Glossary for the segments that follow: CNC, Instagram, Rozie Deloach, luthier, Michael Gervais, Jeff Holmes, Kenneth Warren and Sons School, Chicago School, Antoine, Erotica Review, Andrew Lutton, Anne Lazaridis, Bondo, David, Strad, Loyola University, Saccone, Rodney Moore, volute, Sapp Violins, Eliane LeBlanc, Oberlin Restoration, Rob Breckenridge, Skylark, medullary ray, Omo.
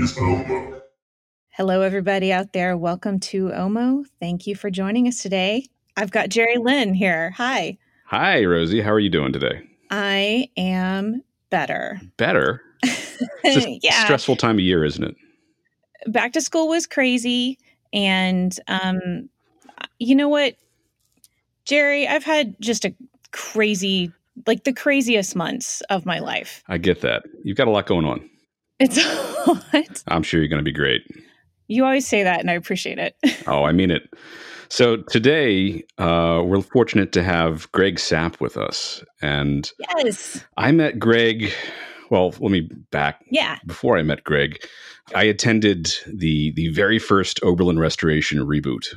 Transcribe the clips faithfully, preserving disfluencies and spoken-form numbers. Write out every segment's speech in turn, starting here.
is Omo. Hello, everybody out there. Welcome to Omo. Thank you for joining us today. I've got Jerry Lynn here. Hi. Hi, Rozie. How are you doing today? I am better. Better? It's a yeah. stressful time of year, isn't it? Back to school was crazy. And um, you know what, Jerry, I've had just a crazy, like the craziest months of my life. I get that. You've got a lot going on. It's a lot. I'm sure you're going to be great. You always say that, and I appreciate it. Oh, I mean it. So today, uh, we're fortunate to have Greg Sapp with us. And yes. I met Greg, well, let me back. Yeah. Before I met Greg, I attended the the very first Oberlin Restoration reboot.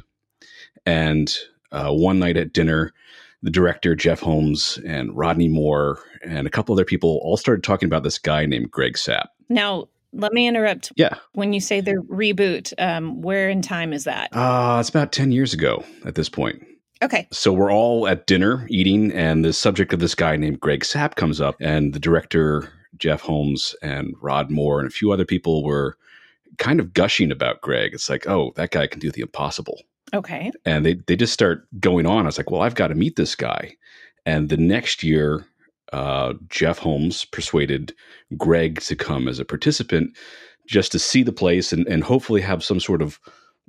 And uh, one night at dinner, the director, Jeff Holmes, and Rodney Moore, and a couple other people all started talking about this guy named Greg Sapp. Now, let me interrupt. Yeah. When you say the reboot, um, where in time is that? Uh, it's about ten years ago at this point. Okay. So we're all at dinner eating, and the subject of this guy named Greg Sapp comes up, and the director, Jeff Holmes, and Rod Moore, and a few other people were kind of gushing about Greg. It's like, oh, that guy can do the impossible. Okay. And they, they just start going on. I was like, well, I've got to meet this guy. And the next year, uh, Jeff Holmes persuaded Greg to come as a participant just to see the place and, and hopefully have some sort of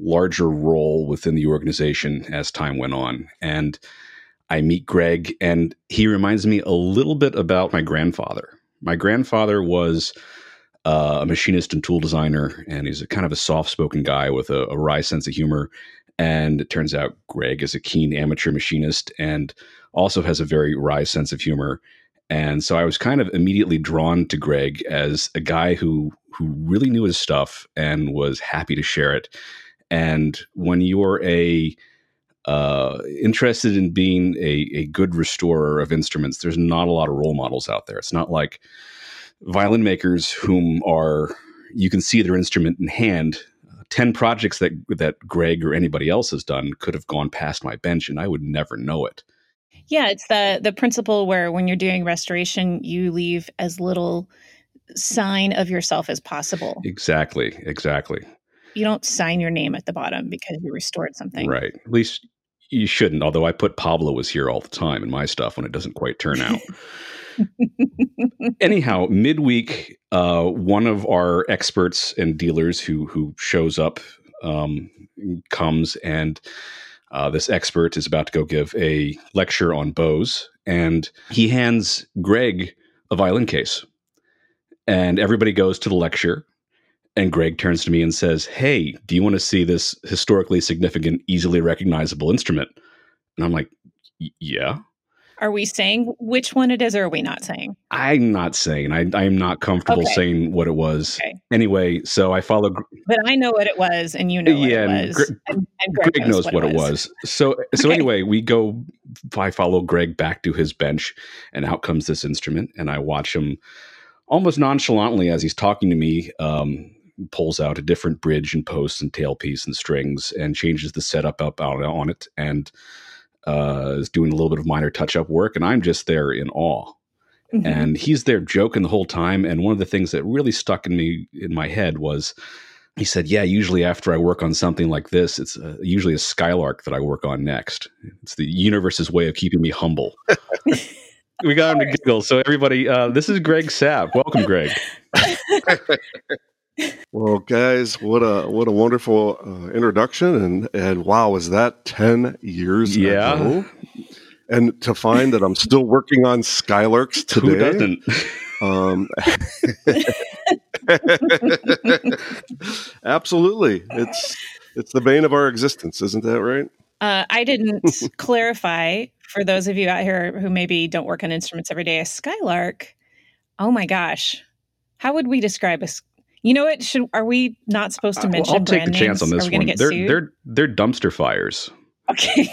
larger role within the organization as time went on. And I meet Greg, and he reminds me a little bit about my grandfather. My grandfather was uh, a machinist and tool designer, and he's a kind of a soft-spoken guy with a, a wry sense of humor. And it turns out Greg is a keen amateur machinist and also has a very wry sense of humor. And so I was kind of immediately drawn to Greg as a guy who who really knew his stuff and was happy to share it. And when you're a uh, interested in being a, a good restorer of instruments, there's not a lot of role models out there. It's not like violin makers whom are, you can see their instrument in hand. ten projects that that Greg or anybody else has done could have gone past my bench and I would never know it. Yeah, it's the the principle where when you're doing restoration, you leave as little sign of yourself as possible. Exactly, exactly. You don't sign your name at the bottom because you restored something. Right. At least you shouldn't, although I put Pablo was here all the time in my stuff when it doesn't quite turn out. Anyhow, midweek, uh, one of our experts and dealers who who shows up um, comes, and uh, this expert is about to go give a lecture on bows, and he hands Greg a violin case, and everybody goes to the lecture, and Greg turns to me and says, "Hey, do you want to see this historically significant, easily recognizable instrument?" And I'm like, "Yeah." Are we saying which one it is, or are we not saying? I'm not saying. I I am not comfortable okay. saying what it was. Okay. Anyway, so I follow. But I know what it was, and you know what yeah, it was. Gre- and, and Greg, Greg knows, knows what, what it was. was. So so okay. Anyway, we go, I follow Greg back to his bench, and out comes this instrument, and I watch him almost nonchalantly as he's talking to me, um, pulls out a different bridge and posts and tailpiece and strings and changes the setup up on, on it, and Uh, is doing a little bit of minor touch-up work, and I'm just there in awe. Mm-hmm. And he's there joking the whole time. And one of the things that really stuck in me in my head was he said, "Yeah, usually after I work on something like this, it's uh, usually a Skylark that I work on next. It's the universe's way of keeping me humble." We got him to giggle. So everybody, uh, this is Greg Sapp. Welcome, Greg. Well, guys, what a what a wonderful uh, introduction, and and wow, was that ten years yeah. ago? And to find that I'm still working on Skylarks today. Who doesn't? Um, absolutely, it's it's the bane of our existence, isn't that right? Uh, I didn't clarify for those of you out here who maybe don't work on instruments every day. A Skylark, oh my gosh, how would we describe a? You know what? Should are we not supposed to mention? Uh, well, I'll brand take a chance names? On this one. They're sued? they're they're dumpster fires. Okay.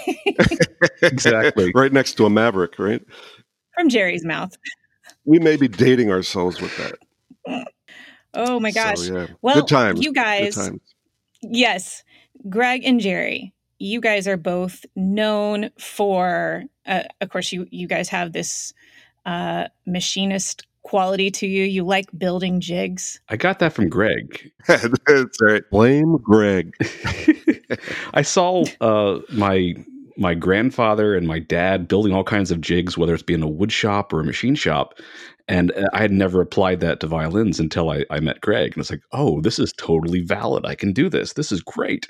Exactly. Right next to a Maverick, right? From Jerry's mouth. We may be dating ourselves with that. Oh my gosh! So, yeah. Well, good times. You guys. Good times. Yes, Greg and Jerry. You guys are both known for. Uh, of course, you you guys have this uh, machinist quality to you? You like building jigs? I got that from Greg. That's right. Blame Greg. I saw uh, my my grandfather and my dad building all kinds of jigs, whether it's being a wood shop or a machine shop. And I had never applied that to violins until I, I met Greg. And it's like, oh, this is totally valid. I can do this. This is great.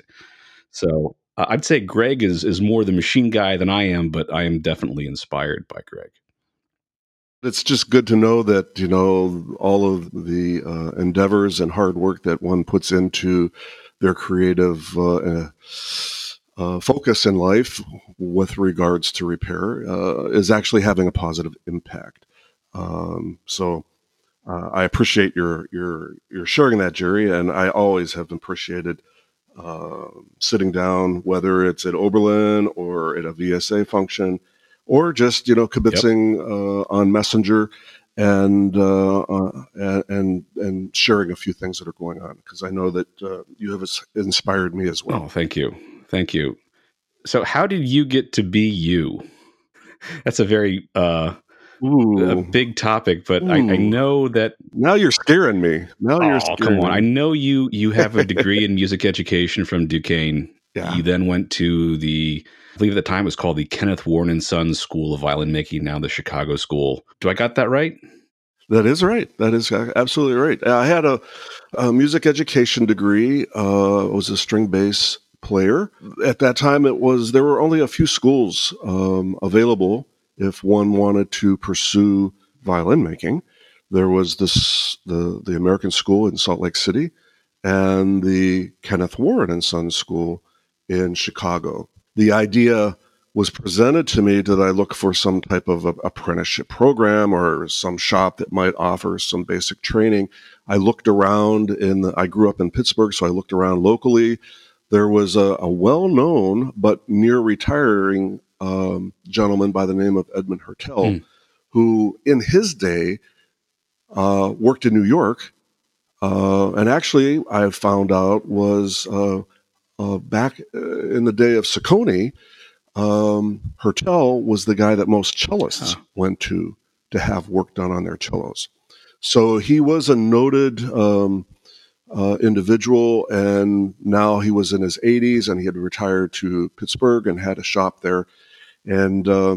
So uh, I'd say Greg is is more the machine guy than I am, but I am definitely inspired by Greg. It's just good to know that, you know, all of the uh, endeavors and hard work that one puts into their creative uh, uh, focus in life with regards to repair uh, is actually having a positive impact. Um, so uh, I appreciate your your your sharing that, Jerry, and I always have appreciated uh, sitting down, whether it's at Oberlin or at a V S A function, or just, you know, kibitzing yep. uh, on Messenger and, uh, uh, and and sharing a few things that are going on, because I know that uh, you have inspired me as well. Oh, thank you. Thank you. So how did you get to be you? That's a very uh, a big topic, but I, I know that... Now you're scaring me. Now oh, you're scaring come on. Me. I know you, you have a degree in music education from Duquesne. Yeah. You then went to the... I believe at the time it was called the Kenneth Warren and Sons School of Violin Making, now the Chicago School. Do I got that right? That is right. That is absolutely right. I had a, a music education degree. Uh, I was a string bass player. At that time, it was there were only a few schools um, available if one wanted to pursue violin making. There was this the the American School in Salt Lake City and the Kenneth Warren and Sons School in Chicago. The idea was presented to me that I look for some type of a, apprenticeship program or some shop that might offer some basic training. I looked around in the, I grew up in Pittsburgh, so I looked around locally. There was a, a well-known but near-retiring um, gentleman by the name of Edmund Hertel, mm. who in his day uh, worked in New York, uh, and actually I found out was... Uh, Uh, back in the day of Saccone, um, Hertel was the guy that most cellists huh. went to to have work done on their cellos. So he was a noted um, uh, individual, and now he was in his eighties, and he had retired to Pittsburgh and had a shop there. And uh,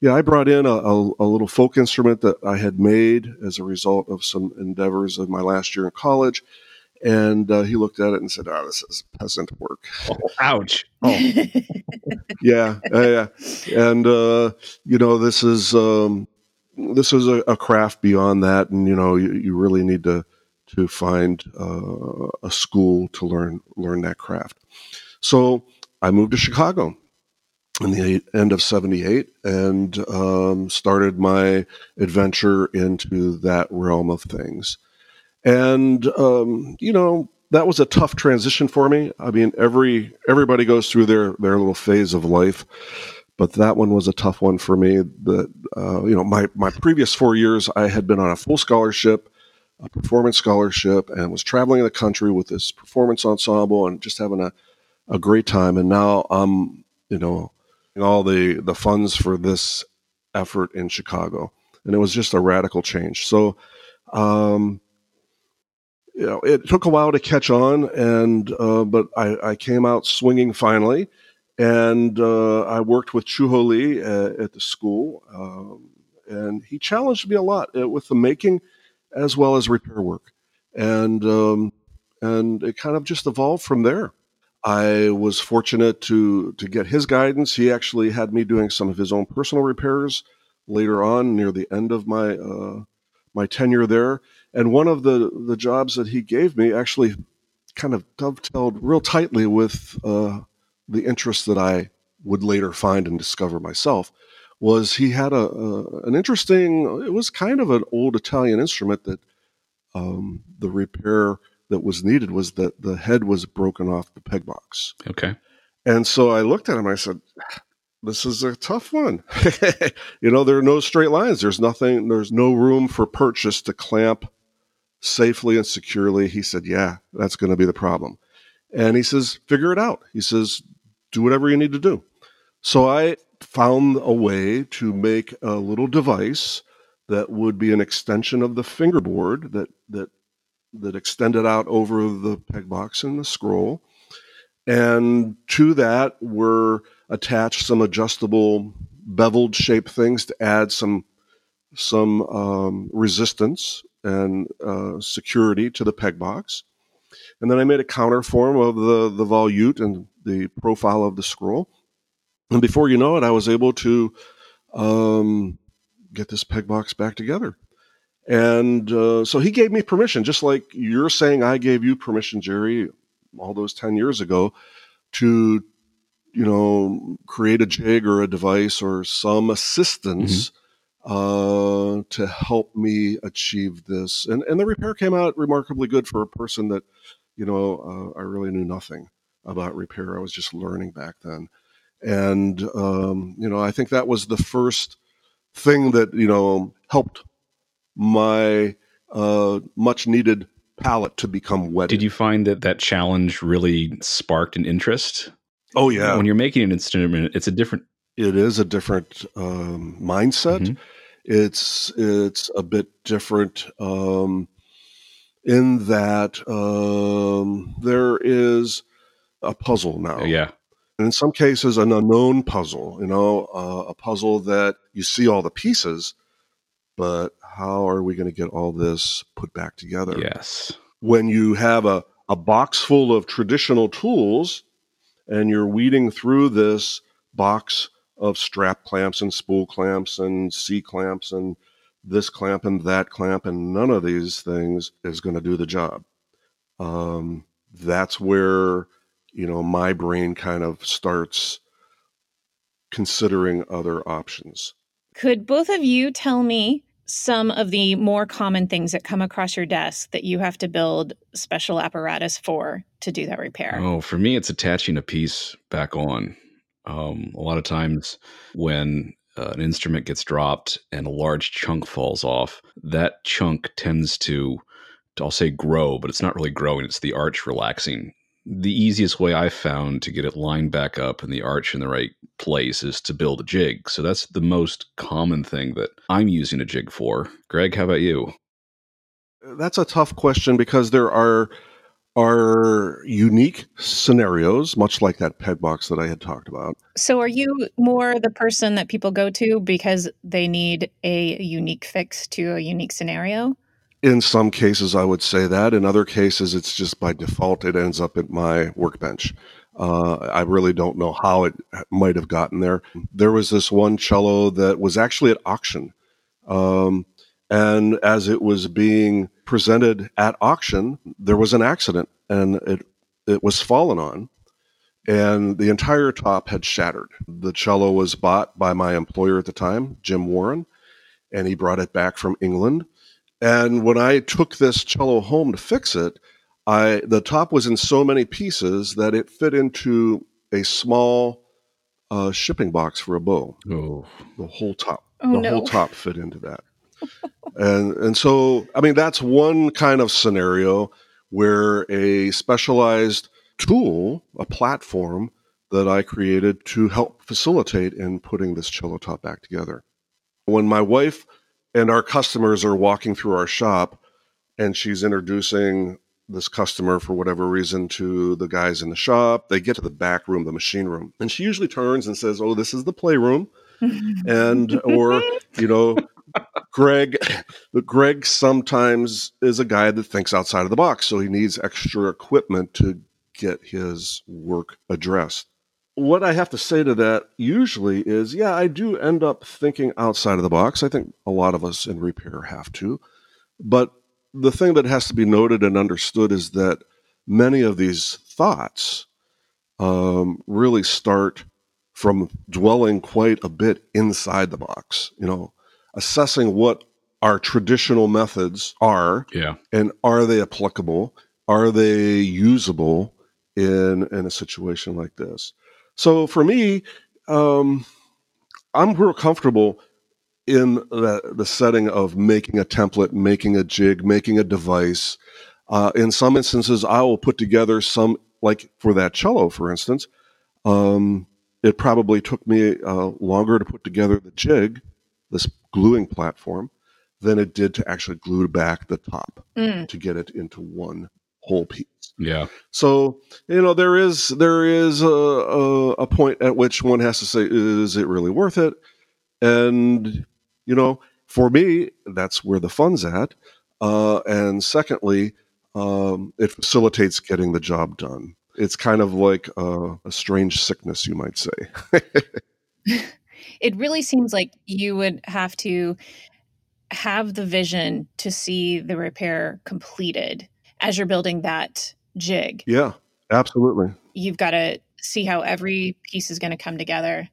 yeah, I brought in a, a, a little folk instrument that I had made as a result of some endeavors of my last year in college. And uh, he looked at it and said, "Oh, this is peasant work." Oh, ouch! Oh, yeah, yeah. And uh, you know, this is um, this is a, a craft beyond that, and you know, you, you really need to to find uh, a school to learn learn that craft. So I moved to Chicago in the end of seventy-eight and um, started my adventure into that realm of things. And, um, you know, that was a tough transition for me. I mean, every everybody goes through their, their little phase of life, but that one was a tough one for me. That uh, you know, my, my previous four years, I had been on a full scholarship, a performance scholarship, and was traveling the country with this performance ensemble and just having a, a great time. And now I'm, you know, all the, the funds for this effort in Chicago. And it was just a radical change. So, um... You know, it took a while to catch on, and uh, but I, I came out swinging finally, and uh, I worked with Chuho Lee uh, at the school, um, and he challenged me a lot uh, with the making as well as repair work, and um, and it kind of just evolved from there. I was fortunate to to get his guidance. He actually had me doing some of his own personal repairs later on near the end of my uh, my tenure there. And one of the, the jobs that he gave me actually kind of dovetailed real tightly with uh, the interests that I would later find and discover myself. Was he had a, a an interesting, it was kind of an old Italian instrument that um, the repair that was needed was that the head was broken off the peg box. Okay. And so I looked at him and I said, this is a tough one. You know, there are no straight lines. There's nothing, there's no room for purchase to clamp safely and securely. He said, yeah, that's going to be the problem. And he says, figure it out. He says, do whatever you need to do. So I found a way to make a little device that would be an extension of the fingerboard that that that extended out over the peg box and the scroll. And to that were attached some adjustable beveled shape things to add some some um, resistance and uh, security to the peg box. And then I made a counterform of the, the volute and the profile of the scroll. And before you know it, I was able to um, get this peg box back together. And uh, so he gave me permission, just like you're saying I gave you permission, Jerry, all those ten years ago, to, you know, create a jig or a device or some assistance mm-hmm. uh, to help me achieve this. And and the repair came out remarkably good for a person that, you know, uh, I really knew nothing about repair. I was just learning back then. And, um, you know, I think that was the first thing that, you know, helped my uh, much needed palette to become wet. Did you find that that challenge really sparked an interest? Oh, yeah. When you're making an instrument, it's a different. It is a different um, mindset. Mm-hmm. It's it's a bit different um, in that um, there is a puzzle now. Yeah. And in some cases, an unknown puzzle, you know, uh, a puzzle that you see all the pieces, but how are we going to get all this put back together? Yes. When you have a, a box full of traditional tools and you're weeding through this box of strap clamps and spool clamps and C-clamps and this clamp and that clamp, and none of these things is going to do the job. Um, that's where... you know, my brain kind of starts considering other options. Could both of you tell me some of the more common things that come across your desk that you have to build special apparatus for to do that repair? Oh, for me, it's attaching a piece back on. Um, a lot of times when uh, an instrument gets dropped and a large chunk falls off, that chunk tends to, I'll say grow, but it's not really growing. It's the arch relaxing. The easiest way I've found to get it lined back up and the arch in the right place is to build a jig. So that's the most common thing that I'm using a jig for. Greg, how about you? That's a tough question because there are are unique scenarios, much like that peg box that I had talked about. So are you more the person that people go to because they need a unique fix to a unique scenario? In some cases, I would say that. In other cases, it's just by default, it ends up at my workbench. Uh, I really don't know how it might have gotten there. There was this one cello that was actually at auction. Um, and as it was being presented at auction, there was an accident and it, it was fallen on. And the entire top had shattered. The cello was bought by my employer at the time, Jim Warren, and he brought it back from England. And when I took this cello home to fix it, I the top was in so many pieces that it fit into a small uh, shipping box for a bow. Oh, the whole top, oh, the no. whole top fit into that. and and so, I mean, that's one kind of scenario where a specialized tool, a platform that I created to help facilitate in putting this cello top back together. When my wife and our customers are walking through our shop and she's introducing this customer for whatever reason to the guys in the shop. They get to the back room, the machine room. And she usually turns and says, oh, this is the playroom. and, or, you know, Greg, Greg sometimes is a guy that thinks outside of the box. So he needs extra equipment to get his work addressed. What I have to say to that usually is, yeah, I do end up thinking outside of the box. I think a lot of us in repair have to. But the thing that has to be noted and understood is that many of these thoughts um, really start from dwelling quite a bit inside the box, you know, assessing what our traditional methods are, yeah, and are they applicable? Are they usable in, in a situation like this? So for me, um, I'm real comfortable in the, the setting of making a template, making a jig, making a device. Uh, in some instances, I will put together some, like for that cello, for instance, um, it probably took me uh, longer to put together the jig, this gluing platform, than it did to actually glue back the top mm. to get it into one whole piece. Yeah. So, you know, there is there is a, a, a point at which one has to say, is it really worth it? And, you know, for me, that's where the fun's at. Uh, and secondly, um, it facilitates getting the job done. It's kind of like a, a strange sickness, you might say. It really seems like you would have to have the vision to see the repair completed as you're building that jig. Yeah, absolutely. You've got to see how every piece is going to come together,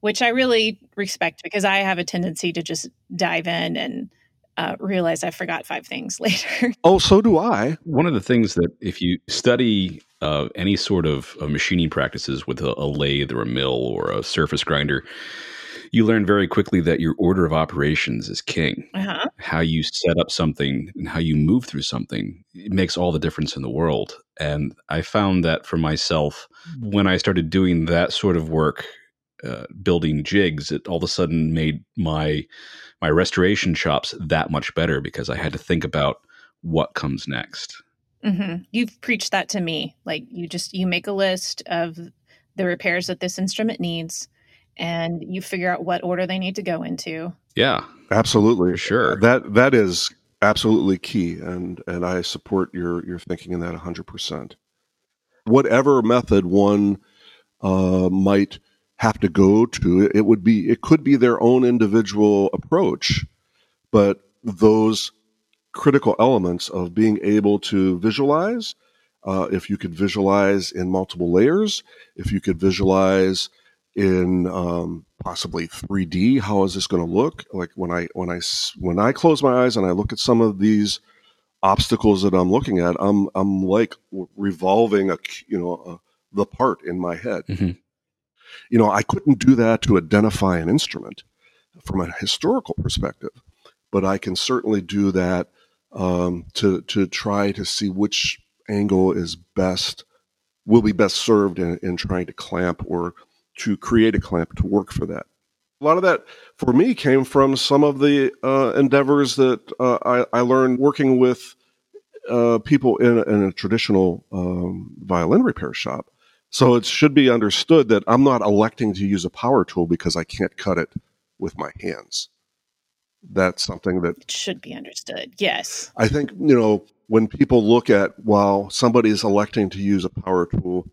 which I really respect because I have a tendency to just dive in and uh, realize I forgot five things later. Oh, so do I. One of the things that if you study uh, any sort of uh, machining practices with a, a lathe or a mill or a surface grinder, you learn very quickly that your order of operations is king. Uh-huh. How you set up something and how you move through something, it makes all the difference in the world. And I found that for myself, when I started doing that sort of work, uh, building jigs, it all of a sudden made my my restoration chops that much better because I had to think about what comes next. Mm-hmm. You've preached that to me. Like you just, you make a list of the repairs that this instrument needs, and you figure out what order they need to go into. Yeah, absolutely. For sure. That that is absolutely key, and and I support your your thinking in that one hundred percent. Whatever method one uh, might have to go to, it would be it could be their own individual approach, but those critical elements of being able to visualize, uh, if you could visualize in multiple layers, if you could visualize in um, possibly three D, how is this going to look? Like when I when I when I close my eyes and I look at some of these obstacles that I'm looking at, I'm I'm like revolving a you know a, the part in my head. Mm-hmm. You know, I couldn't do that to identify an instrument from a historical perspective, but I can certainly do that um, to to try to see which angle is best will be best served in, in trying to clamp or to create a clamp to work for that. A lot of that for me came from some of the uh, endeavors that uh, I, I learned working with uh, people in, in a traditional um, violin repair shop. So it should be understood that I'm not electing to use a power tool because I can't cut it with my hands. That's something that it should be understood. Yes. I think, you know, when people look at, well, somebody's electing to use a power tool,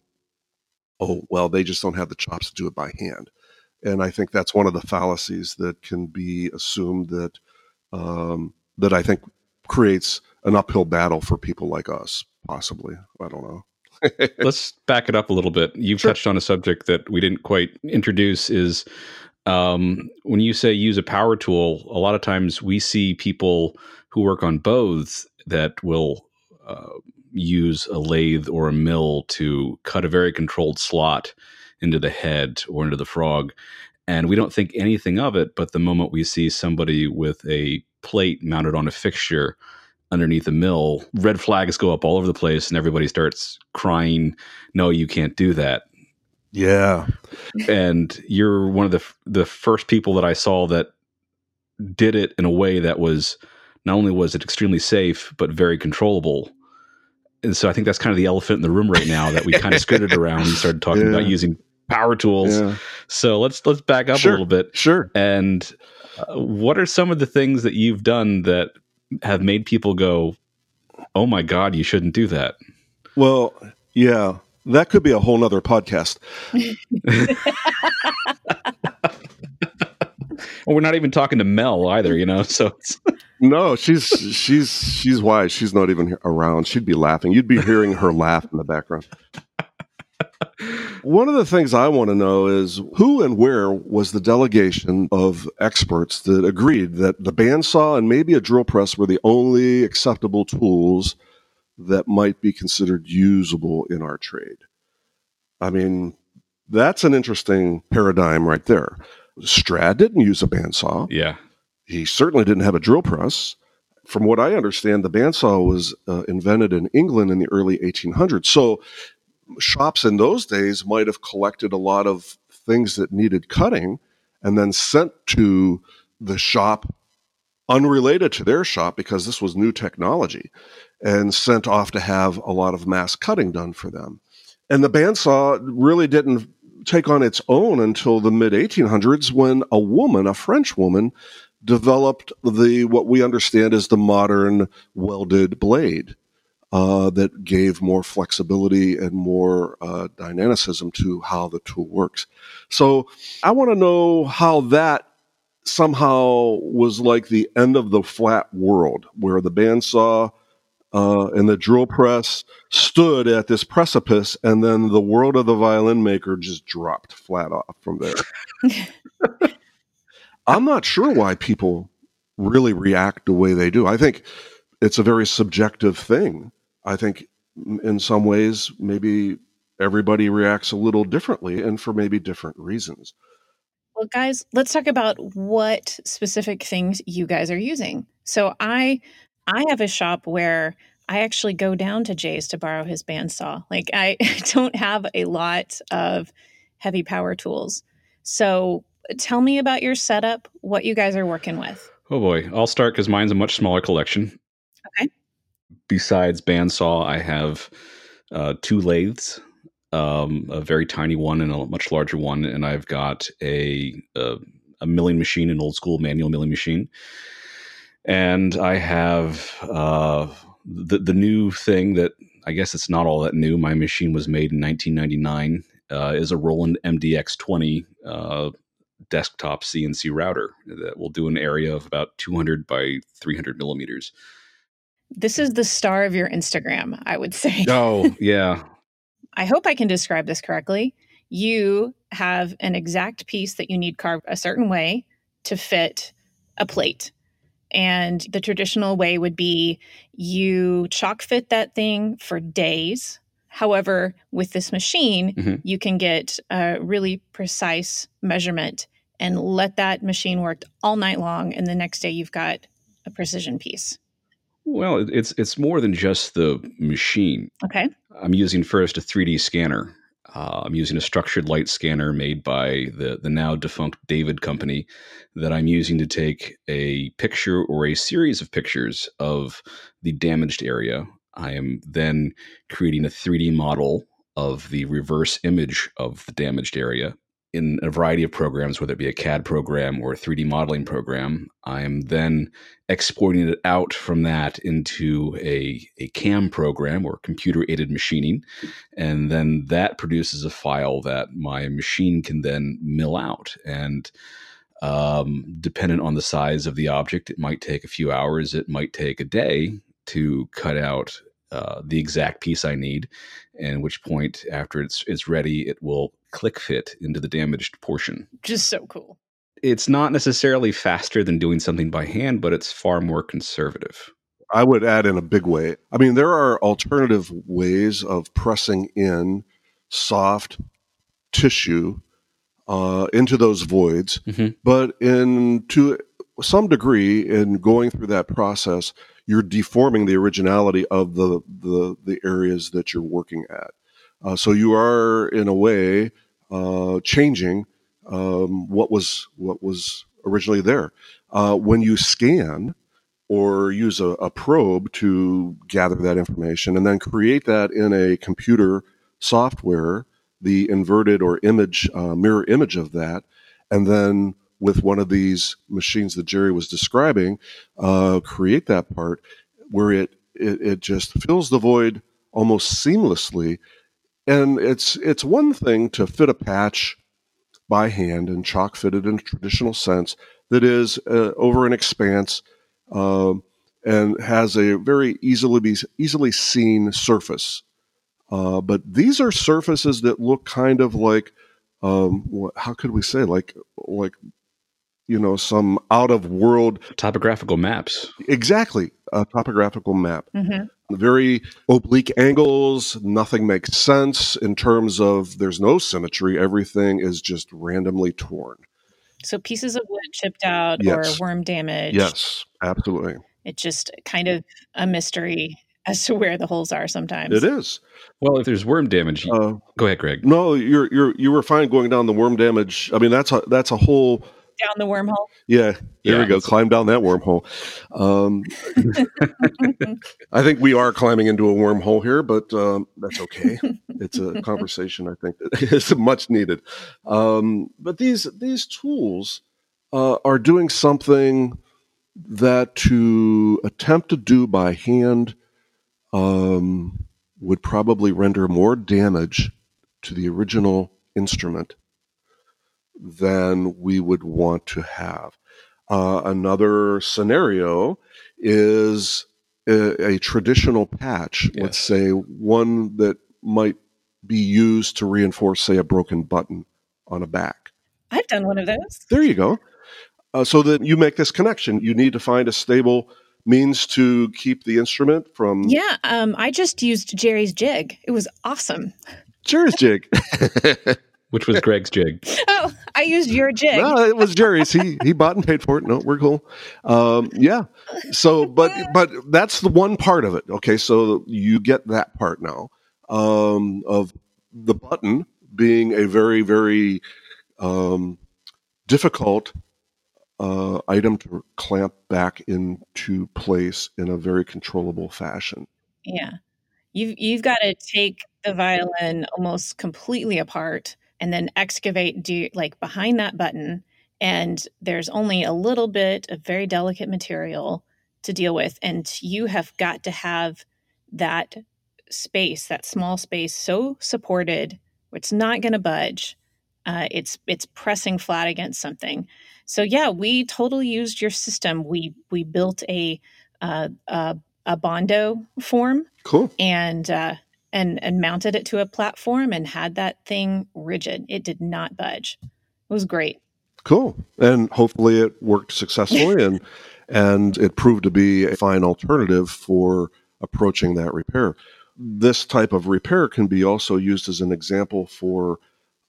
oh, well, they just don't have the chops to do it by hand. And I think that's one of the fallacies that can be assumed that um, that I think creates an uphill battle for people like us, possibly. I don't know. Let's back it up a little bit. You've sure. touched on a subject that we didn't quite introduce is um, when you say use a power tool, a lot of times we see people who work on bows that will uh, use a lathe or a mill to cut a very controlled slot into the head or into the frog. And we don't think anything of it, but the moment we see somebody with a plate mounted on a fixture underneath a mill, red flags go up all over the place and everybody starts crying, no, you can't do that. Yeah. And you're one of the the first people that I saw that did it in a way that was, not only was it extremely safe, but very controllable. And so I think that's kind of the elephant in the room right now that we kind of skirted around and started talking yeah. about using power tools. Yeah. So let's let's back up sure. a little bit. Sure. And uh, what are some of the things that you've done that have made people go, oh my God, you shouldn't do that? Well, yeah, that could be a whole nother podcast. We're not even talking to Mel either, you know, so it's no, she's she's she's wise. She's not even around. She'd be laughing. You'd be hearing her laugh in the background. One of the things I want to know is who and where was the delegation of experts that agreed that the bandsaw and maybe a drill press were the only acceptable tools that might be considered usable in our trade? I mean, that's an interesting paradigm right there. Strad didn't use a bandsaw. Yeah. He certainly didn't have a drill press. From what I understand, the bandsaw was uh, invented in England in the early eighteen hundreds. So shops in those days might have collected a lot of things that needed cutting and then sent to the shop unrelated to their shop because this was new technology, and sent off to have a lot of mass cutting done for them. And the bandsaw really didn't take on its own until the mid eighteen hundreds, when a woman, a French woman, developed the what we understand as the modern welded blade uh, that gave more flexibility and more uh, dynamicism to how the tool works. So I want to know how that somehow was like the end of the flat world, where the bandsaw uh, and the drill press stood at this precipice, and then the world of the violin maker just dropped flat off from there. I'm not sure why people really react the way they do. I think it's a very subjective thing. I think in some ways, maybe everybody reacts a little differently and for maybe different reasons. Well, guys, let's talk about what specific things you guys are using. So I I have a shop where I actually go down to Jay's to borrow his bandsaw. Like, I don't have a lot of heavy power tools. So tell me about your setup, what you guys are working with. Oh, boy. I'll start because mine's a much smaller collection. Okay. Besides bandsaw, I have uh, two lathes, um, a very tiny one and a much larger one. And I've got a, a, a milling machine, an old school manual milling machine. And I have uh, the, the new thing that I guess it's not all that new. My machine was made in nineteen ninety-nine, uh, is a Roland M D X twenty uh desktop C N C router that will do an area of about two hundred by three hundred millimeters. This is the star of your Instagram, I would say. Oh, yeah. I hope I can describe this correctly. You have an exact piece that you need carved a certain way to fit a plate. And the traditional way would be you chalk fit that thing for days. However, with this machine, mm-hmm. you can get a really precise measurement and let that machine work all night long. And the next day you've got a precision piece. Well, it's it's more than just the machine. Okay. I'm using first a three D scanner. Uh, I'm using a structured light scanner made by the, the now defunct David company that I'm using to take a picture or a series of pictures of the damaged area. I am then creating a three D model of the reverse image of the damaged area in a variety of programs, whether it be a C A D program or a three D modeling program. I am then exporting it out from that into a, a C A M program, or computer-aided machining, and then that produces a file that my machine can then mill out. And um, dependent on the size of the object, it might take a few hours, it might take a day to cut out uh, the exact piece I need, and at which point, after it's it's ready, it will click fit into the damaged portion. Just so cool. It's not necessarily faster than doing something by hand, but it's far more conservative. I would add in a big way. I mean, there are alternative ways of pressing in soft tissue uh, into those voids, mm-hmm. but in to some degree, in going through that process, you're deforming the originality of the the, the areas that you're working at. Uh, so you are, in a way, uh, changing um, what was what was originally there. Uh, when you scan or use a, a probe to gather that information and then create that in a computer software, the inverted or image uh, mirror image of that, and then with one of these machines that Jerry was describing, uh, create that part where it, it it just fills the void almost seamlessly. And it's it's one thing to fit a patch by hand and chalk fit it in a traditional sense that is uh, over an expanse uh, and has a very easily be, easily seen surface. Uh, but these are surfaces that look kind of like, um, how could we say, like like... you know, some out-of-world... Topographical maps. Exactly. A topographical map. Mm-hmm. Very oblique angles. Nothing makes sense in terms of there's no symmetry. Everything is just randomly torn. So pieces of wood chipped out, yes. or worm damage. Yes, absolutely. It's just kind of a mystery as to where the holes are sometimes. It is. Well, if there's worm damage... Uh, go ahead, Greg. No, you're, you're, you were fine going down the worm damage. I mean, that's a, that's a whole... down the wormhole. Yeah, there yeah. we go. Climb down that wormhole. Um, I think we are climbing into a wormhole here, but um, that's okay. It's a conversation, I think, that is much needed. Um, but these these tools uh, are doing something that to attempt to do by hand um, would probably render more damage to the original instrument than we would want to have. Uh, another scenario is a, a traditional patch, yes. let's say one that might be used to reinforce, say, a broken button on a back. I've done one of those. There you go. Uh, so that you make this connection, you need to find a stable means to keep the instrument from... Yeah, um, I just used Jerry's jig. It was awesome. Jerry's jig. Which was Greg's jig. Oh, I used your jig. No, it was Jerry's. He he bought and paid for it. No, we're cool. Um, yeah. So, but but that's the one part of it. Okay, so you get that part now um, of the button being a very, very um, difficult uh, item to clamp back into place in a very controllable fashion. Yeah. You've, you've got to take the violin almost completely apart and then excavate do, like behind that button. And there's only a little bit of very delicate material to deal with. And you have got to have that space, that small space, so supported, it's not going to budge. Uh, it's it's pressing flat against something. So yeah, we totally used your system. We we built a uh, a, a Bondo form. Cool. And, uh, and and mounted it to a platform and had that thing rigid. It did not budge. It was great. Cool. And hopefully it worked successfully and and it proved to be a fine alternative for approaching that repair. This type of repair can be also used as an example for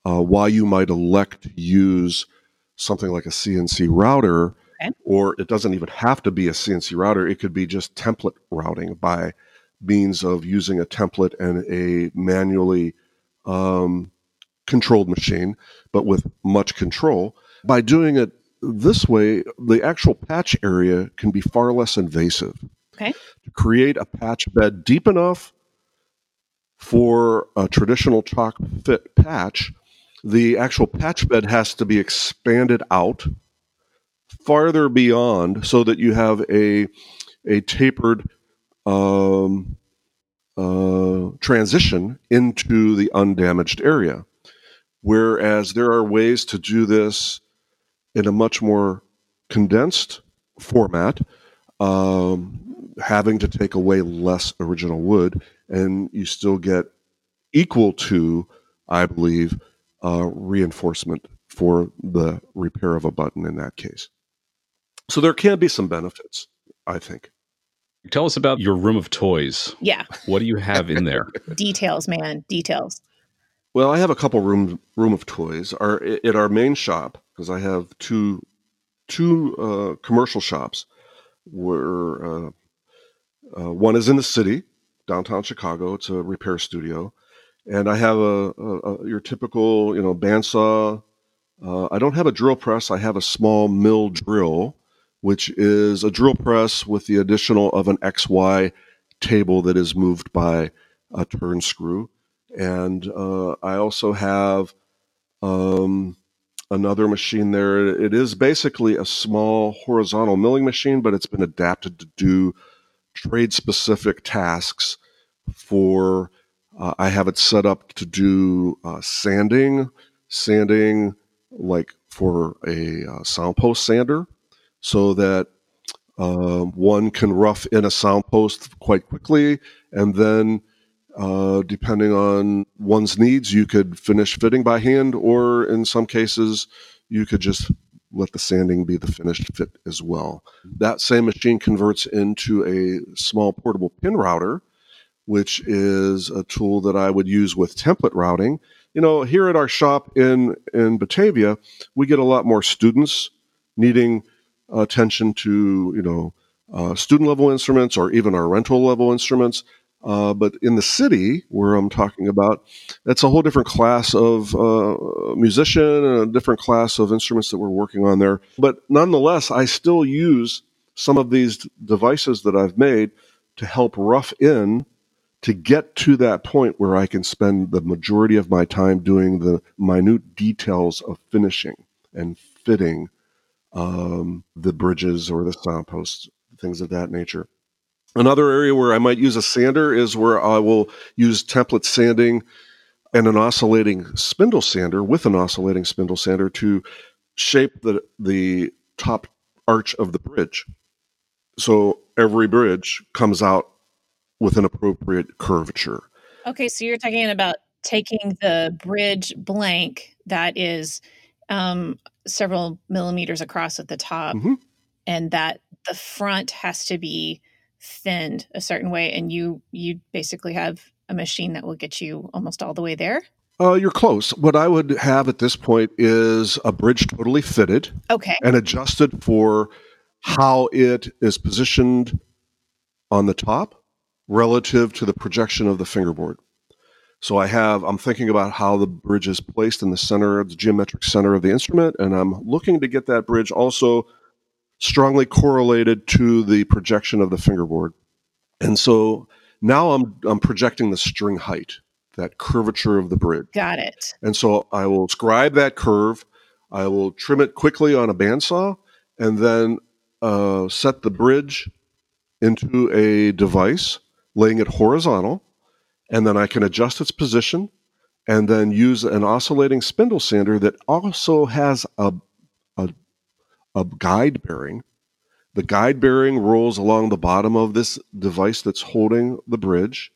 uh, why you might elect to use something like a C N C router, okay. or it doesn't even have to be a C N C router. It could be just template routing by means of using a template and a manually um, controlled machine, but with much control. By doing it this way, the actual patch area can be far less invasive. Okay. To create a patch bed deep enough for a traditional chalk fit patch, the actual patch bed has to be expanded out farther beyond so that you have a a tapered Um, uh, transition into the undamaged area. Whereas there are ways to do this in a much more condensed format, um, having to take away less original wood, and you still get equal to, I believe, uh, reinforcement for the repair of a button in that case. So there can be some benefits, I think. Tell us about your room of toys. Yeah. What do you have in there? Details, man. Details. Well, I have a couple room room of toys. Our at our main shop, because I have two two uh, commercial shops. Where uh, uh, one is in the city, downtown Chicago. It's a repair studio, and I have a, a, a your typical you know bandsaw. Uh, I don't have a drill press. I have a small mill drill, which is a drill press with the additional of an X Y table that is moved by a turn screw. And uh, I also have um, another machine there. It is basically a small horizontal milling machine, but it's been adapted to do trade-specific tasks for, uh, I have it set up to do uh, sanding, sanding like for a uh, soundpost sander, so that uh, one can rough in a soundpost quite quickly. And then, uh, depending on one's needs, you could finish fitting by hand, or in some cases, you could just let the sanding be the finished fit as well. That same machine converts into a small portable pin router, which is a tool that I would use with template routing. You know, here at our shop in, in Batavia, we get a lot more students needing attention to, you know, uh, student level instruments or even our rental level instruments. Uh, but in the city where I'm talking about, that's a whole different class of uh, musician and a different class of instruments that we're working on there. But nonetheless, I still use some of these d- devices that I've made to help rough in to get to that point where I can spend the majority of my time doing the minute details of finishing and fitting um, the bridges or the soundposts, things of that nature. Another area where I might use a sander is where I will use template sanding and an oscillating spindle sander with an oscillating spindle sander to shape the the top arch of the bridge. So every bridge comes out with an appropriate curvature. Okay, so you're talking about taking the bridge blank that is um, several millimeters across at the top, mm-hmm. and that the front has to be thinned a certain way, and you you basically have a machine that will get you almost all the way there? Uh, you're close. What I would have at this point is a bridge totally fitted okay. and adjusted for how it is positioned on the top relative to the projection of the fingerboard. So I have, I'm thinking about how the bridge is placed in the center, the geometric center of the instrument, and I'm looking to get that bridge also strongly correlated to the projection of the fingerboard. And so now I'm I'm projecting the string height, that curvature of the bridge. Got it. And so I will scribe that curve. I will trim it quickly on a bandsaw and then uh, set the bridge into a device, laying it horizontal. And then I can adjust its position and then use an oscillating spindle sander that also has a a a guide bearing. The guide bearing rolls along the bottom of this device that's holding the bridge,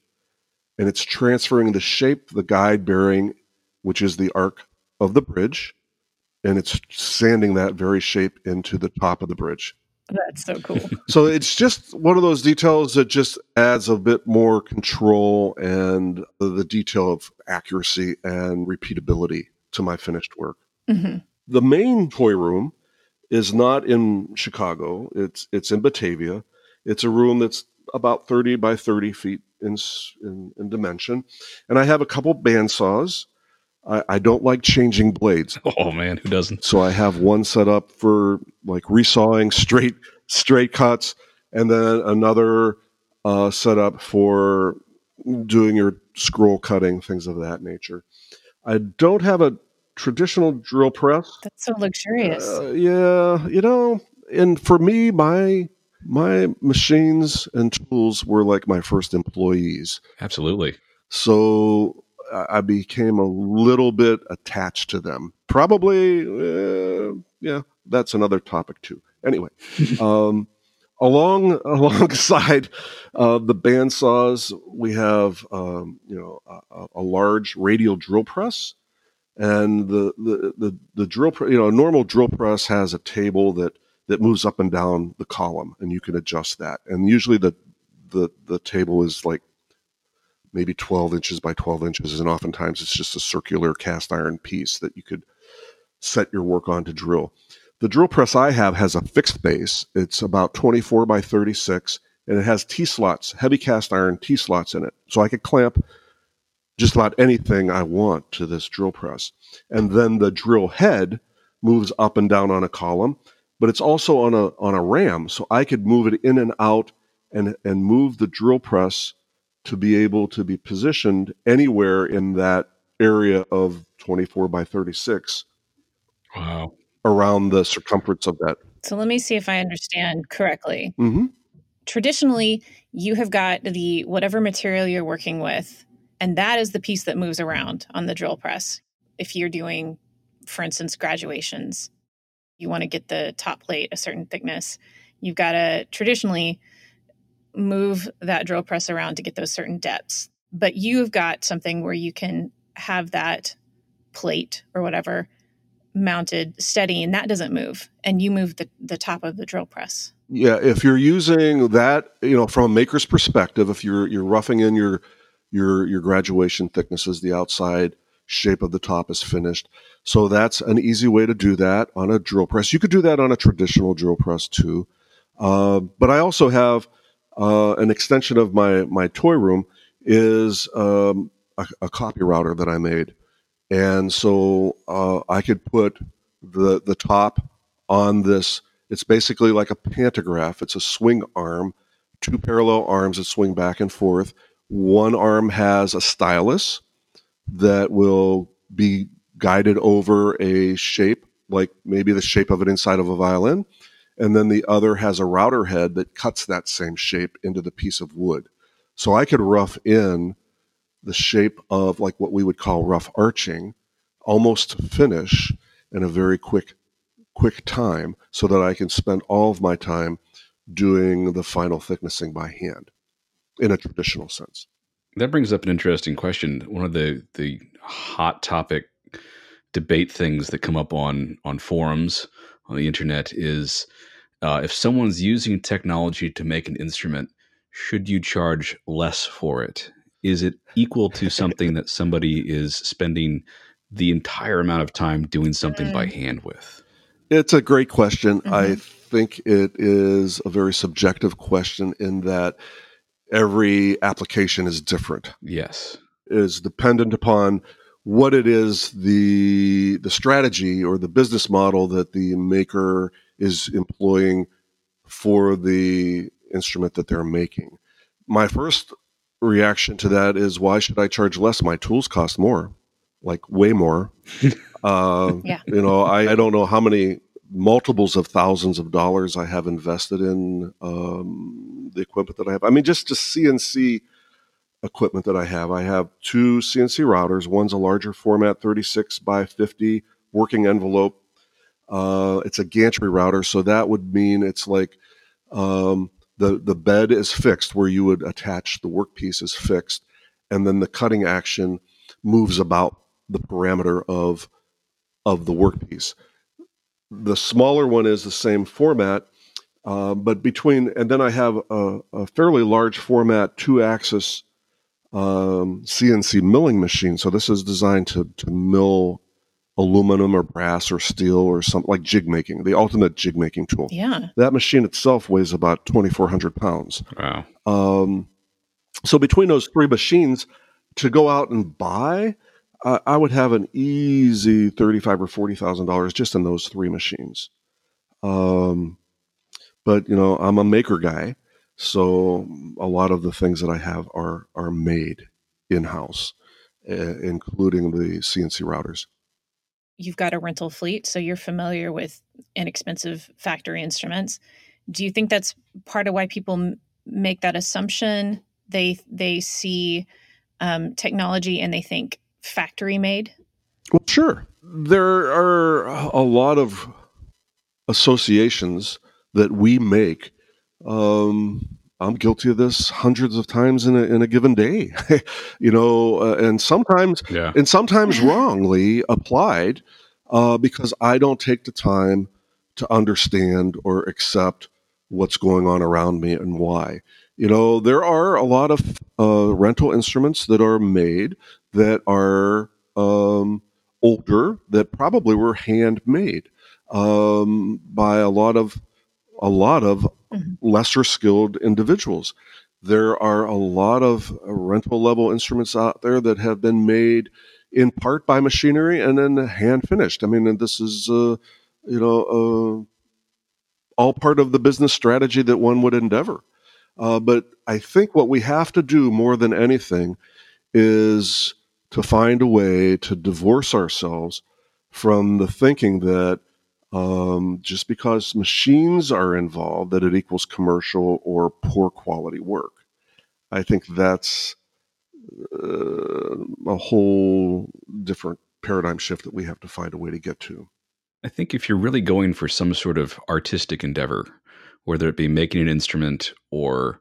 and it's transferring the shape of the guide bearing, which is the arc of the bridge, and it's sanding that very shape into the top of the bridge. That's so cool. So it's just one of those details that just adds a bit more control and the detail of accuracy and repeatability to my finished work. Mm-hmm. The main toy room is not in Chicago. It's it's in Batavia. It's a room that's about thirty by thirty feet in in, in dimension. And I have a couple bandsaws. I, I don't like changing blades. Oh man, who doesn't? So I have one set up for like resawing straight straight cuts, and then another uh, set up for doing your scroll cutting, things of that nature. I don't have a traditional drill press. That's so luxurious. Uh, yeah, you know, and for me, my my machines and tools were like my first employees. Absolutely. So I became a little bit attached to them. Probably, uh, yeah, that's another topic too. Anyway, um, along alongside uh, the bandsaws, we have um, you know a, a large radial drill press. And the, the, the, the drill, you know, a normal drill press has a table that, that moves up and down the column, and you can adjust that. And usually the, the, the table is like maybe twelve inches by twelve inches. And oftentimes it's just a circular cast iron piece that you could set your work on to drill. The drill press I have has a fixed base. It's about twenty-four by thirty-six, and it has T-slots, heavy cast iron T-slots in it. So I could clamp just about anything I want to this drill press. And then the drill head moves up and down on a column, but it's also on a on a ram, so I could move it in and out and, and move the drill press to be able to be positioned anywhere in that area of twenty-four by thirty-six. Wow. Around the circumference of that. So let me see if I understand correctly. Mm-hmm. Traditionally, you have got the whatever material you're working with, and that is the piece that moves around on the drill press. If you're doing, for instance, graduations, you want to get the top plate a certain thickness. You've got to traditionally move that drill press around to get those certain depths. But you've got something where you can have that plate or whatever mounted steady, and that doesn't move. And you move the, the top of the drill press. Yeah, if you're using that, you know, from a maker's perspective, if you're you're roughing in your Your your graduation thicknesses, the outside shape of the top is finished. So that's an easy way to do that on a drill press. You could do that on a traditional drill press too. Uh, but I also have uh, an extension of my, my toy room is um, a, a copy router that I made. And so uh, I could put the the top on this. It's basically like a pantograph. It's a swing arm, two parallel arms that swing back and forth. One arm has a stylus that will be guided over a shape, like maybe the shape of it inside of a violin. And then the other has a router head that cuts that same shape into the piece of wood. So I could rough in the shape of like what we would call rough arching, almost to finish in a very quick, quick time, so that I can spend all of my time doing the final thicknessing by hand in a traditional sense. That brings up an interesting question. One of the, the hot topic debate things that come up on, on forums on the internet is uh, if someone's using technology to make an instrument, should you charge less for it? Is it equal to something that somebody is spending the entire amount of time doing something by hand with? It's a great question. Mm-hmm. I think it is a very subjective question in that every application is different. Yes. It is dependent upon what it is, the the strategy or the business model that the maker is employing for the instrument that they're making. My first reaction to that is, why should I charge less? My tools cost more, like way more. uh, yeah. You know, I, I don't know how many multiples of thousands of dollars I have invested in um, the equipment that I have. I mean, just, just C N C equipment that I have. I have two C N C routers. One's a larger format, thirty-six by fifty working envelope. Uh, it's a gantry router. So that would mean it's like, um, The the bed is fixed where you would attach the workpiece is fixed, and then the cutting action moves about the parameter of of the workpiece. The smaller one is the same format, uh, but between and then I have a, a fairly large format two-axis um, C N C milling machine. So this is designed to to mill aluminum or brass or steel or something, like jig making, the ultimate jig making tool. Yeah. That machine itself weighs about twenty-four hundred pounds. Wow. Um, so between those three machines, to go out and buy, uh, I would have an easy thirty-five or forty thousand dollars just in those three machines. Um, but you know, I'm a maker guy. So a lot of the things that I have are, are made in-house, uh, including the C N C routers. You've got a rental fleet, so you're familiar with inexpensive factory instruments. Do you think that's part of why people m- make that assumption? They they see um, technology and they think factory made? Well, sure. There are a lot of associations that we make. Um, I'm guilty of this hundreds of times in a in a given day, you know, uh, and sometimes yeah. and sometimes wrongly applied, uh, because I don't take the time to understand or accept what's going on around me and why. You know, there are a lot of uh, rental instruments that are made that are um, older, that probably were handmade um, by a lot of a lot of mm-hmm. lesser skilled individuals. There are a lot of rental level instruments out there that have been made in part by machinery and then hand finished. I mean, and this is, uh, you know, uh, all part of the business strategy that one would endeavor. Uh, but I think what we have to do more than anything is to find a way to divorce ourselves from the thinking that Um, just because machines are involved, that it equals commercial or poor quality work. I think that's uh, a whole different paradigm shift that we have to find a way to get to. I think if you're really going for some sort of artistic endeavor, whether it be making an instrument or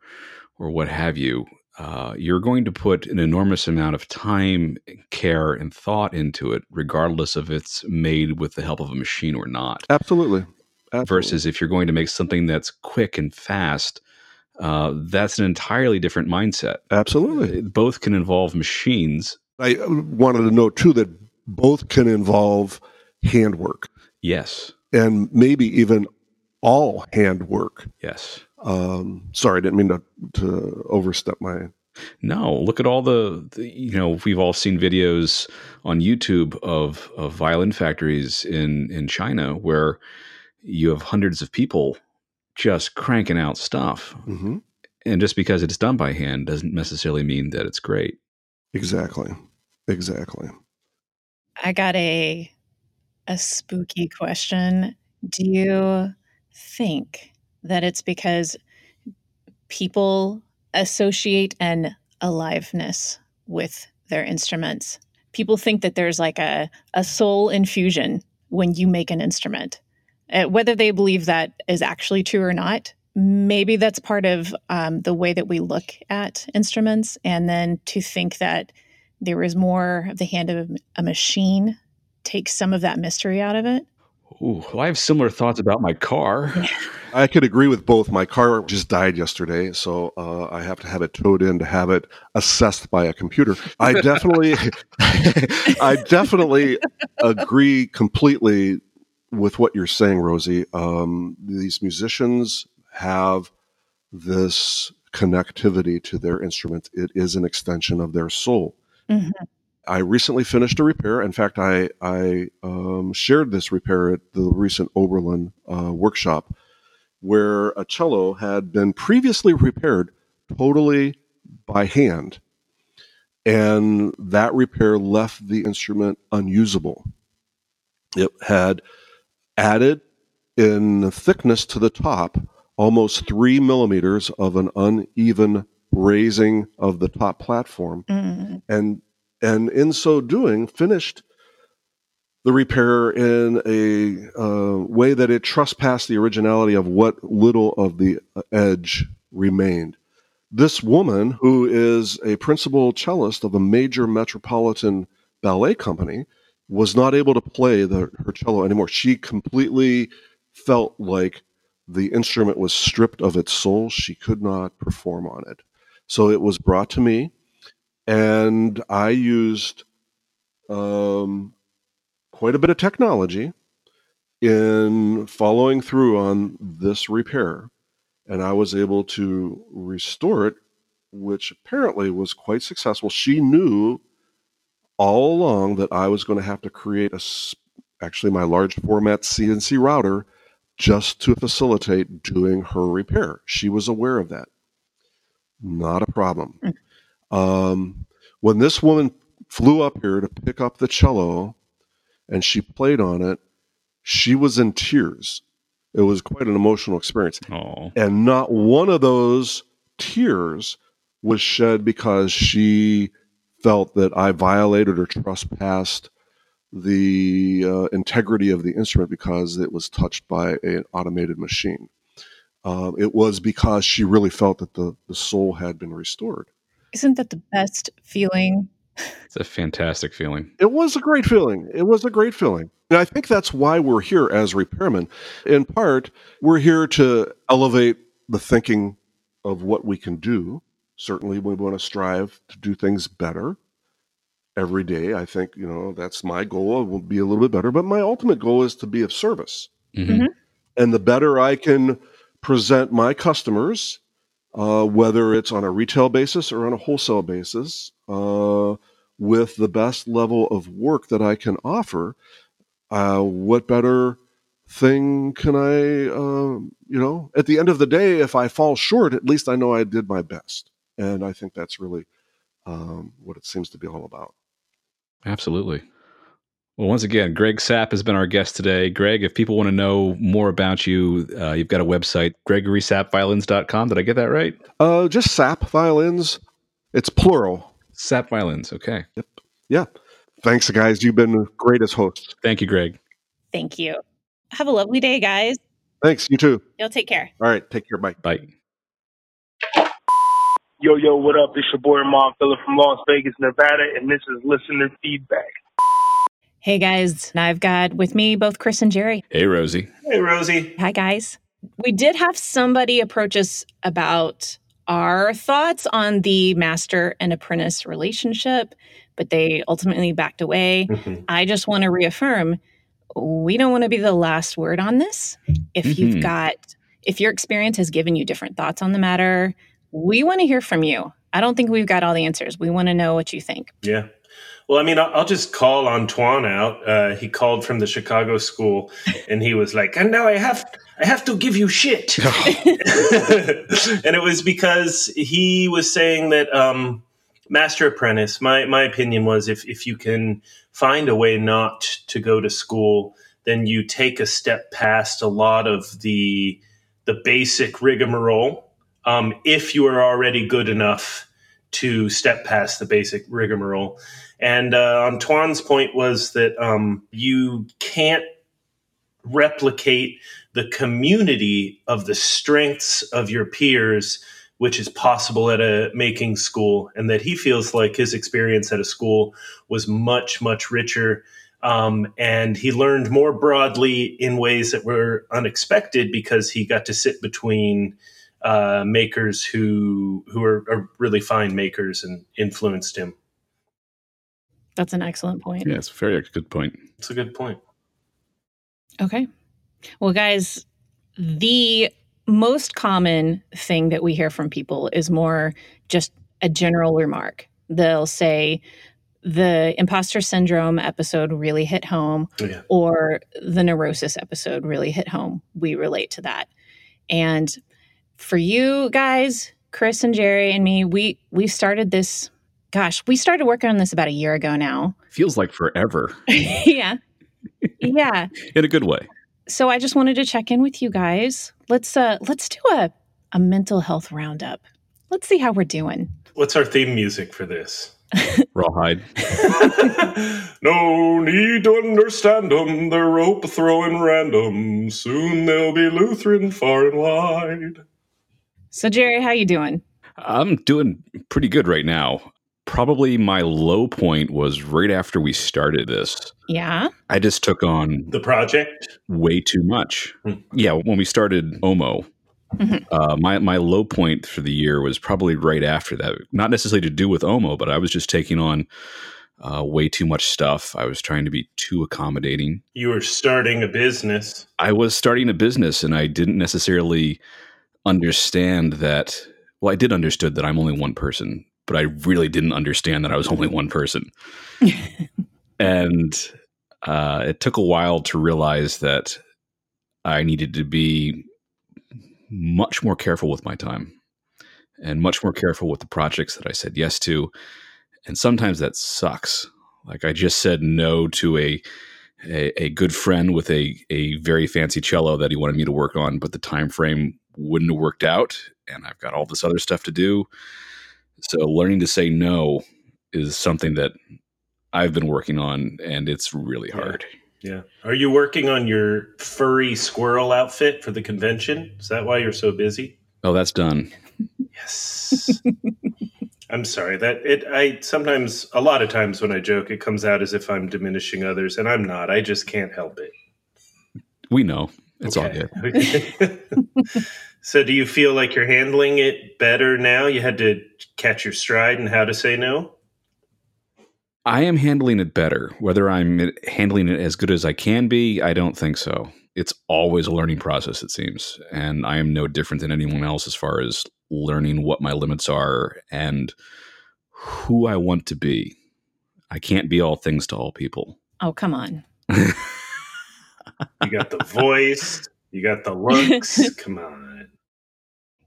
or what have you, uh, you're going to put an enormous amount of time, care, and thought into it, regardless of if it's made with the help of a machine or not. Absolutely. Absolutely. Versus if you're going to make something that's quick and fast, uh, that's an entirely different mindset. Absolutely. Both can involve machines. I wanted to note, too, that both can involve handwork. Yes. And maybe even all handwork. Yes. Um, sorry, I didn't mean to, to overstep my No, look at all the, the you know, we've all seen videos on YouTube of, of violin factories in, in China where you have hundreds of people just cranking out stuff. Mm-hmm. And just because it's done by hand doesn't necessarily mean that it's great. Exactly. Exactly. I got a a spooky question. Do you think that it's because people associate an aliveness with their instruments? People think that there's like a, a soul infusion when you make an instrument. Uh, whether they believe that is actually true or not, maybe that's part of um, the way that we look at instruments. And then to think that there is more of the hand of a machine takes some of that mystery out of it. Ooh, well, I have similar thoughts about my car. I could agree with both. My car just died yesterday, so uh, I have to have it towed in to have it assessed by a computer. I definitely, I definitely agree completely with what you're saying, Rozie. Um, these musicians have this connectivity to their instrument. It is an extension of their soul. Mm-hmm. I recently finished a repair. In fact, I, I um, shared this repair at the recent Oberlin uh, workshop where a cello had been previously repaired totally by hand. And that repair left the instrument unusable. It had added in thickness to the top almost three millimeters of an uneven raising of the top platform. Mm-hmm. And And in so doing, finished the repair in a uh, way that it trespassed the originality of what little of the edge remained. This woman, who is a principal cellist of a major metropolitan ballet company, was not able to play the, her cello anymore. She completely felt like the instrument was stripped of its soul. She could not perform on it. So it was brought to me. And I used um, quite a bit of technology in following through on this repair. And I was able to restore it, which apparently was quite successful. She knew all along that I was going to have to create a, actually my large format C N C router just to facilitate doing her repair. She was aware of that. Not a problem. Mm-hmm. Um, when this woman flew up here to pick up the cello and she played on it, she was in tears. It was quite an emotional experience. Aww. And not one of those tears was shed because she felt that I violated or trespassed the uh, integrity of the instrument because it was touched by an automated machine. Um, it was because she really felt that the, the soul had been restored. Isn't that the best feeling? It's a fantastic feeling. It was a great feeling. It was a great feeling. And I think that's why we're here as repairmen. In part, we're here to elevate the thinking of what we can do. Certainly, we want to strive to do things better every day. I think, you know, that's my goal. It will be a little bit better. But my ultimate goal is to be of service. Mm-hmm. Mm-hmm. And the better I can present my customers, Uh, whether it's on a retail basis or on a wholesale basis, uh, with the best level of work that I can offer, uh, what better thing can I, uh, you know, at the end of the day, if I fall short, at least I know I did my best. And I think that's really um, what it seems to be all about. Absolutely. Well, once again, Greg Sapp has been our guest today. Greg, if people want to know more about you, uh, you've got a website, gregory sapp violins dot com. Did I get that right? Uh, just Sapp Violins. It's plural. Sapp Violins. Okay. Yep. Yeah. Thanks, guys. You've been great as hosts. Thank you, Greg. Thank you. Have a lovely day, guys. Thanks. You too. Y'all take care. All right. Take care. Bye. Bye. Yo, yo, what up? It's your boy, Mom Phillip from Las Vegas, Nevada, and this is Listener Feedback. Hey, guys. I've got with me both Chris and Jerry. Hey, Rozie. Hey, Rozie. Hi, guys. We did have somebody approach us about our thoughts on the master and apprentice relationship, but they ultimately backed away. Mm-hmm. I just want to reaffirm, we don't want to be the last word on this. If mm-hmm. you've got, if your experience has given you different thoughts on the matter, we want to hear from you. I don't think we've got all the answers. We want to know what you think. Yeah. Well, I mean, I'll just call Antoine out. Uh, he called from the Chicago School, and he was like, "And now I have, I have to give you shit." And it was because he was saying that um, master apprentice. My my opinion was, if if you can find a way not to go to school, then you take a step past a lot of the the basic rigmarole. Um, if you are already good enough to step past the basic rigmarole. And uh, Antoine's point was that um, you can't replicate the community of the strengths of your peers, which is possible at a making school, and that he feels like his experience at a school was much, much richer. Um, and he learned more broadly in ways that were unexpected because he got to sit between uh, makers who who are, are really fine makers and influenced him. That's an excellent point. Yeah, it's a very good point. It's a good point. Okay. Well, guys, the most common thing that we hear from people is more just a general remark. They'll say the imposter syndrome episode really hit home, yeah. or the neurosis episode really hit home. We relate to that. And for you guys, Chris and Jerry and me, we we started this Gosh, we started working on this about a year ago now. Feels like forever. Yeah. Yeah. In a good way. So I just wanted to check in with you guys. Let's uh, let's do a, a mental health roundup. Let's see how we're doing. What's our theme music for this? Rawhide. No need to understand them. They're rope throwing random. Soon they'll be Lutheran far and wide. So, Jerry, how you doing? I'm doing pretty good right now. Probably my low point was right after we started this. Yeah. I just took on the project way too much. Mm. Yeah. When we started Omo, mm-hmm. uh, my, my low point for the year was probably right after that. Not necessarily to do with Omo, but I was just taking on uh, way too much stuff. I was trying to be too accommodating. You were starting a business. I was starting a business, and I didn't necessarily understand that. Well, I did understood that I'm only one person. But I really didn't understand that I was only one person. And uh, it took a while to realize that I needed to be much more careful with my time and much more careful with the projects that I said yes to. And sometimes that sucks. Like I just said no to a a, a good friend with a, a very fancy cello that he wanted me to work on, but the time frame wouldn't have worked out. And I've got all this other stuff to do. So learning to say no is something that I've been working on, and it's really hard. Yeah. Yeah. Are you working on your furry squirrel outfit for the convention? Is that why you're so busy? Oh, that's done. Yes. I'm sorry that it, I sometimes, a lot of times when I joke, it comes out as if I'm diminishing others, and I'm not. I just can't help it. We know. It's okay. All good. So do you feel like you're handling it better now? You had to catch your stride in how to say no? I am handling it better. Whether I'm handling it as good as I can be, I don't think so. It's always a learning process, it seems. And I am no different than anyone else as far as learning what my limits are and who I want to be. I can't be all things to all people. Oh, come on. You got the voice. You got the looks. Come on.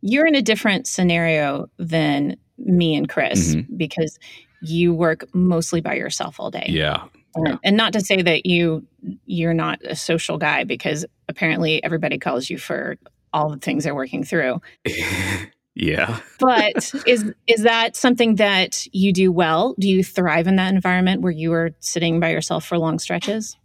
You're in a different scenario than me and Chris, mm-hmm. because you work mostly by yourself all day. Yeah. Um, yeah. And not to say that you, you're not a social guy, because apparently everybody calls you for all the things they're working through. Yeah. But is is that something that you do well? Do you thrive in that environment where you are sitting by yourself for long stretches?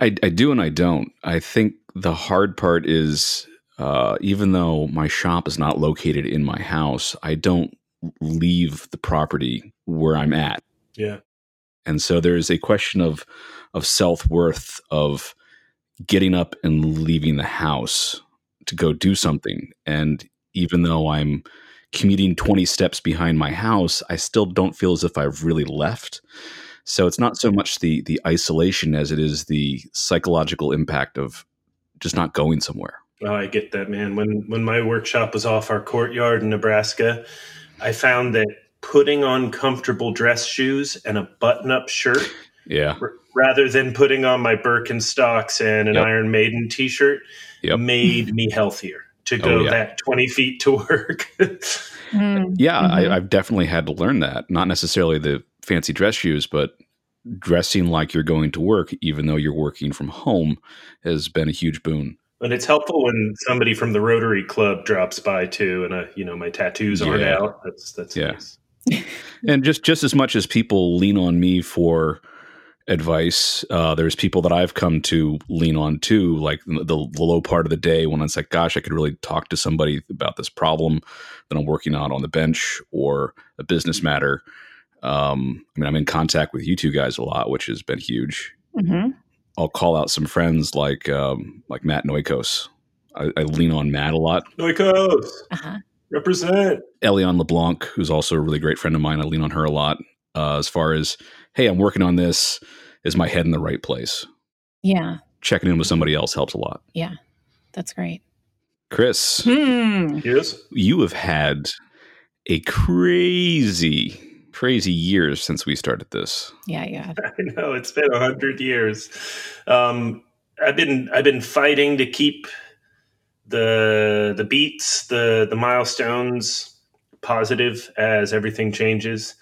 I, I do and I don't. I think the hard part is uh, even though my shop is not located in my house, I don't leave the property where I'm at. Yeah. And so there's a question of of self-worth of getting up and leaving the house to go do something. And even though I'm commuting twenty steps behind my house, I still don't feel as if I've really left. So it's not so much the the isolation as it is the psychological impact of just not going somewhere. Oh, I get that, man. When when my workshop was off our courtyard in Nebraska, I found that putting on comfortable dress shoes and a button-up shirt, yeah, r- rather than putting on my Birkenstocks and an yep. Iron Maiden t-shirt, yep. made me healthier to go oh, yeah. that twenty feet to work. mm. Yeah, mm-hmm. I, I've definitely had to learn that. Not necessarily the fancy dress shoes, but dressing like you're going to work, even though you're working from home, has been a huge boon. And it's helpful when somebody from the Rotary Club drops by too, and I, you know, my tattoos aren't yeah. out. That's that's yeah. nice. And just, just as much as people lean on me for advice, uh, there's people that I've come to lean on too, like the, the low part of the day when it's like, gosh, I could really talk to somebody about this problem that I'm working on on the bench or a business matter. Um, I mean, I'm in contact with you two guys a lot, which has been huge. Mm-hmm. I'll call out some friends like um, like Matt Noyikos. I, I lean on Matt a lot. Noyikos, uh-huh. represent. Eliane LeBlanc, who's also a really great friend of mine. I lean on her a lot uh, as far as, hey, I'm working on this. Is my head in the right place? Yeah. Checking in with somebody else helps a lot. Yeah, that's great. Chris. Hmm. Yes? You have had a crazy... crazy years since we started this. Yeah, yeah. I know, it's been a hundred years. Um, I've been I've been fighting to keep the the beats, the the milestones positive as everything changes.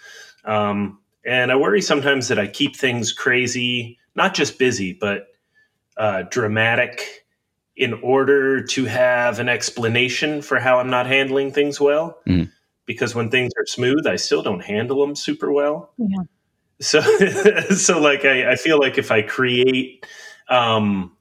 Um, and I worry sometimes that I keep things crazy, not just busy, but uh, dramatic, in order to have an explanation for how I'm not handling things well. Mm. Because when things are smooth, I still don't handle them super well. Yeah. So, so like, I, I feel like if I create um,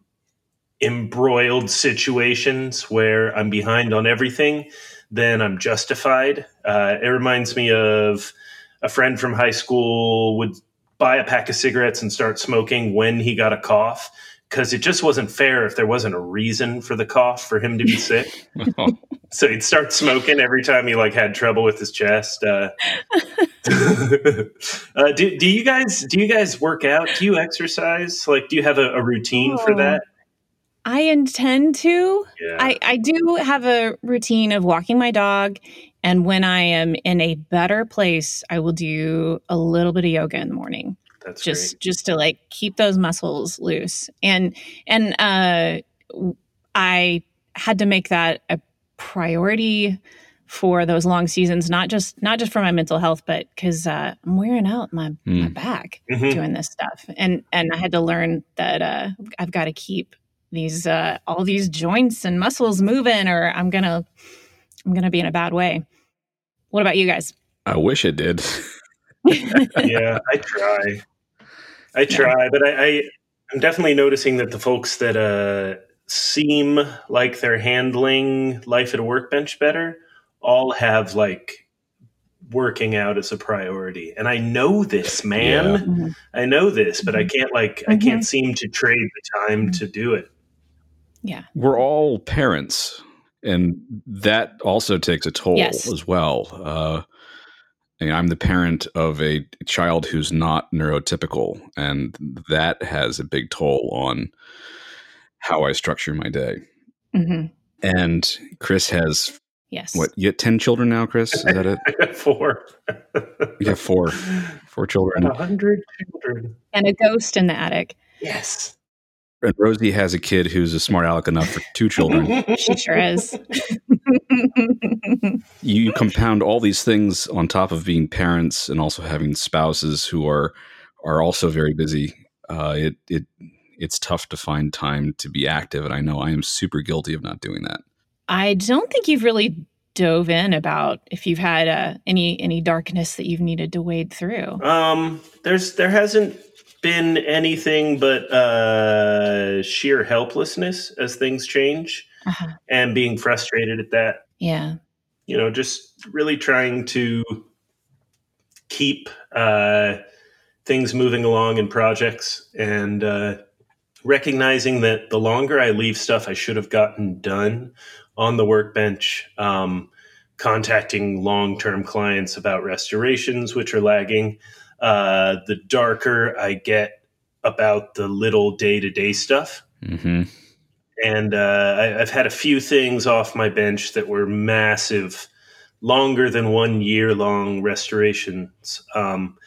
embroiled situations where I'm behind on everything, then I'm justified. Uh, it reminds me of a friend from high school would buy a pack of cigarettes and start smoking when he got a cough, because it just wasn't fair if there wasn't a reason for the cough for him to be sick. Oh. So he'd start smoking every time he like had trouble with his chest. Uh, uh, do do you guys do you guys work out? Do you exercise? Like, do you have a, a routine oh, for that? I intend to. Yeah. I, I do have a routine of walking my dog, and when I am in a better place, I will do a little bit of yoga in the morning. That's just great. Just to like keep those muscles loose. And and uh, I had to make that a priority for those long seasons, not just not just for my mental health, but because uh, I'm wearing out my, mm. my back mm-hmm. doing this stuff. And and I had to learn that uh, I've got to keep these uh, all these joints and muscles moving, or I'm gonna I'm gonna be in a bad way. What about you guys? I wish it did. Yeah, I try. I try, yeah. but I, I I'm definitely noticing that the folks that uh seem like they're handling life at a workbench better all have like working out as a priority. And I know this, man. Yeah. Mm-hmm. I know this, but I can't like mm-hmm. I can't seem to trade the time mm-hmm. to do it. Yeah. We're all parents, and that also takes a toll yes. as well. Uh And I'm the parent of a child who's not neurotypical, and that has a big toll on how I structure my day. Mm-hmm. And Chris has, yes, what, you have ten children now, Chris? Is that it? I got four. You have four, four children. A hundred children. And a ghost in the attic. Yes. And Rozie has a kid who's a smart aleck enough for two children. She sure is. You compound all these things on top of being parents and also having spouses who are are also very busy. Uh, it it it's tough to find time to be active, and I know I am super guilty of not doing that. I don't think you've really dove in about if you've had uh, any any darkness that you've needed to wade through. Um, there's there hasn't. been anything but uh, sheer helplessness as things change uh-huh. and being frustrated at that. Yeah. You know, just really trying to keep uh, things moving along in projects, and uh, recognizing that the longer I leave stuff I should have gotten done on the workbench, um, contacting long-term clients about restorations, which are lagging, Uh, the darker I get about the little day-to-day stuff. Mm-hmm. And uh, I, I've had a few things off my bench that were massive longer than one year long restorations. Um,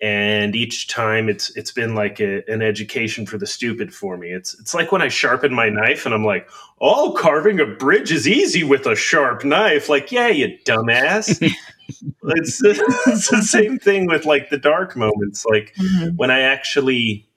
and each time it's it's been like a, an education for the stupid for me. It's it's like when I sharpen my knife and I'm like, oh, carving a bridge is easy with a sharp knife. Like, yeah, you dumbass. it's, it's the same thing with like the dark moments. Like mm-hmm. when I actually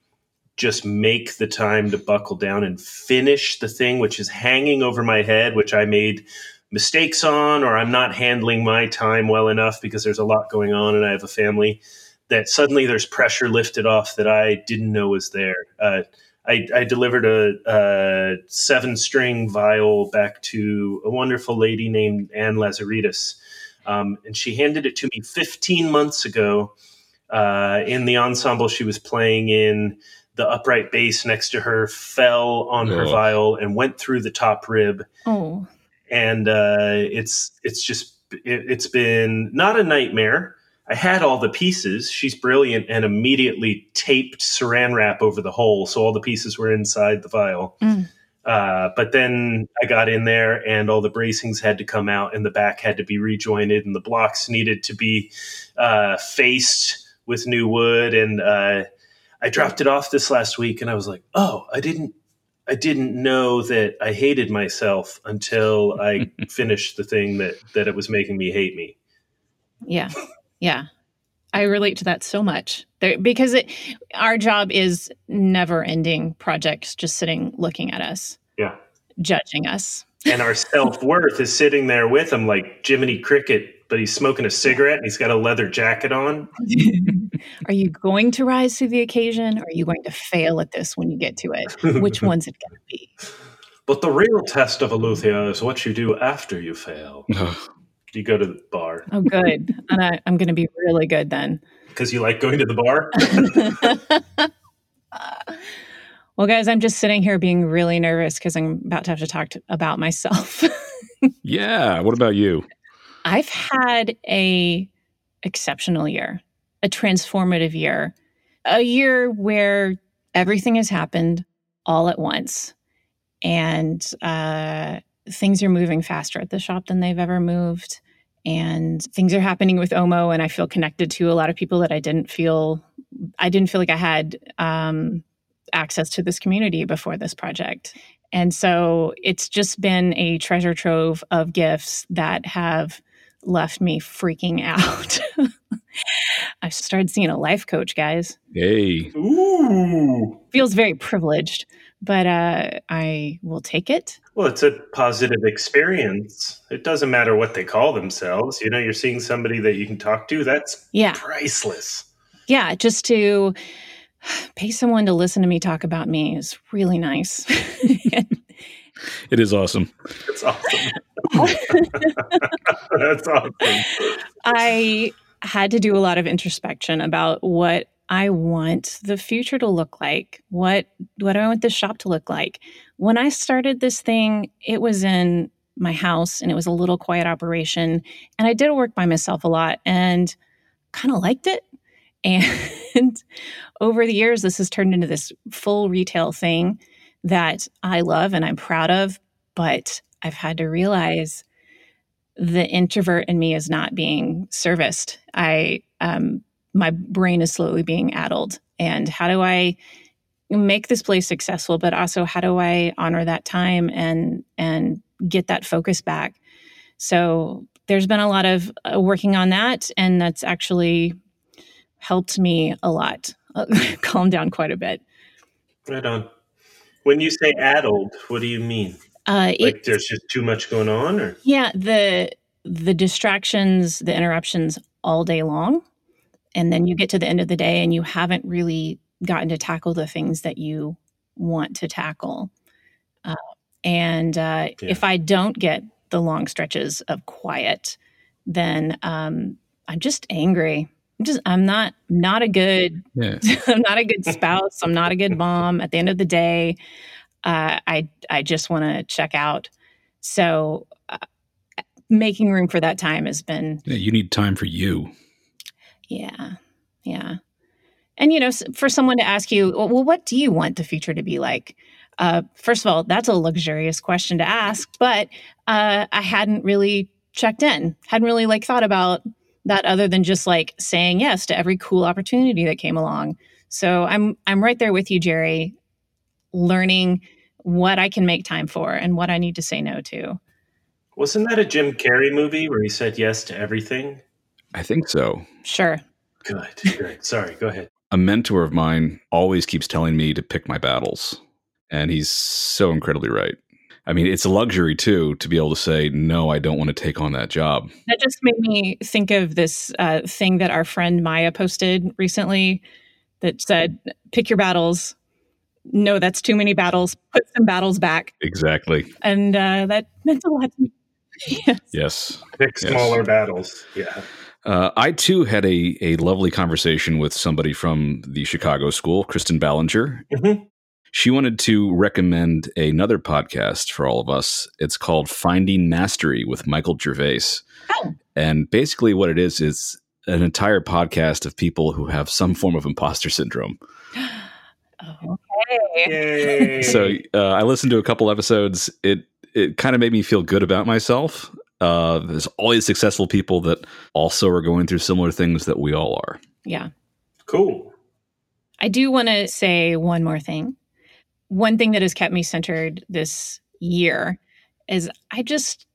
just make the time to buckle down and finish the thing which is hanging over my head, which I made mistakes on, or I'm not handling my time well enough because there's a lot going on and I have a family, that suddenly there's pressure lifted off that I didn't know was there. Uh, I, I delivered a, a seven-string viol back to a wonderful lady named Anne Lazaridis, um, and she handed it to me fifteen months ago uh, in the ensemble she was playing in. The upright bass next to her fell on oh. her viol and went through the top rib. Oh. And uh, it's it's just, it, it's been not a nightmare. I had all the pieces. She's brilliant and immediately taped saran wrap over the hole, so all the pieces were inside the vial. Mm. Uh, but then I got in there and all the bracings had to come out and the back had to be rejointed and the blocks needed to be uh, faced with new wood. And uh, I dropped it off this last week and I was like, oh, I didn't, I didn't know that I hated myself until I finished the thing that, that it was making me hate me. Yeah. Yeah, I relate to that so much there, because it, our job is never-ending projects just sitting, looking at us, yeah, judging us. And our self-worth is sitting there with him like Jiminy Cricket, but he's smoking a cigarette and he's got a leather jacket on. Are you going to rise to the occasion, or are you going to fail at this when you get to it? Which one's it going to be? But the real test of Eleuthia is what you do after you fail. You go to the bar. Oh, good. And I, I'm going to be really good then. Because you like going to the bar? Well, guys, I'm just sitting here being really nervous because I'm about to have to talk to, about myself. Yeah. What about you? I've had a exceptional year, a transformative year, a year where everything has happened all at once. And, uh, things are moving faster at the shop than they've ever moved. And things are happening with Omo. And I feel connected to a lot of people that I didn't feel, I didn't feel like I had um, access to this community before this project. And so it's just been a treasure trove of gifts that have left me freaking out. I started seeing a life coach, guys. Hey. Ooh. Feels very privileged, but uh, I will take it. Well, it's a positive experience. It doesn't matter what they call themselves. You know, you're seeing somebody that you can talk to. That's yeah. priceless. Yeah, just to pay someone to listen to me talk about me is really nice. It is awesome. It's awesome. That's awesome. I had to do a lot of introspection about what I want the future to look like. What what do I want this shop to look like? When I started this thing, it was in my house and it was a little quiet operation. And I did work by myself a lot and kind of liked it. And over the years, this has turned into this full retail thing that I love and I'm proud of. But I've had to realize the introvert in me is not being serviced. I um. My brain is slowly being addled. And how do I make this place successful, but also how do I honor that time and and get that focus back? So there's been a lot of uh, working on that, and that's actually helped me a lot, calm down quite a bit. Right on. When you say addled, what do you mean? Uh, like there's just too much going on? Or? Yeah, the the distractions, the interruptions all day long. And then you get to the end of the day and you haven't really gotten to tackle the things that you want to tackle. Uh, and uh, yeah. If I don't get the long stretches of quiet, then um, I'm just angry. I'm just I'm not not a good yeah. I'm not a good spouse. I'm not a good mom. At the end of the day, uh, I I just want to check out. So uh, making room for that time has been. Yeah, you need time for you. Yeah. Yeah. And, you know, for someone to ask you, well, what do you want the future to be like? Uh, first of all, that's a luxurious question to ask, but uh, I hadn't really checked in. Hadn't really like thought about that other than just like saying yes to every cool opportunity that came along. So I'm I'm right there with you, Jerry, learning what I can make time for and what I need to say no to. Wasn't that a Jim Carrey movie where he said yes to everything? I think so. Sure. Good. Good. Sorry. Go ahead. A mentor of mine always keeps telling me to pick my battles, and he's so incredibly right. I mean, it's a luxury, too, to be able to say, no, I don't want to take on that job. That just made me think of this uh, thing that our friend Maya posted recently that said, pick your battles. No, that's too many battles. Put some battles back. Exactly. And uh, that meant a lot to me. Yes. Yes. Pick smaller yes. battles. Yeah. Uh, I, too, had a, a lovely conversation with somebody from the Chicago School, Kristen Ballinger. Mm-hmm. She wanted to recommend another podcast for all of us. It's called Finding Mastery with Michael Gervais. Oh. And basically what it is, is an entire podcast of people who have some form of imposter syndrome. Okay. So uh, I listened to a couple episodes. It it kind of made me feel good about myself. Uh, there's all these successful people that also are going through similar things that we all are. Yeah. Cool. I do want to say one more thing. One thing that has kept me centered this year is I just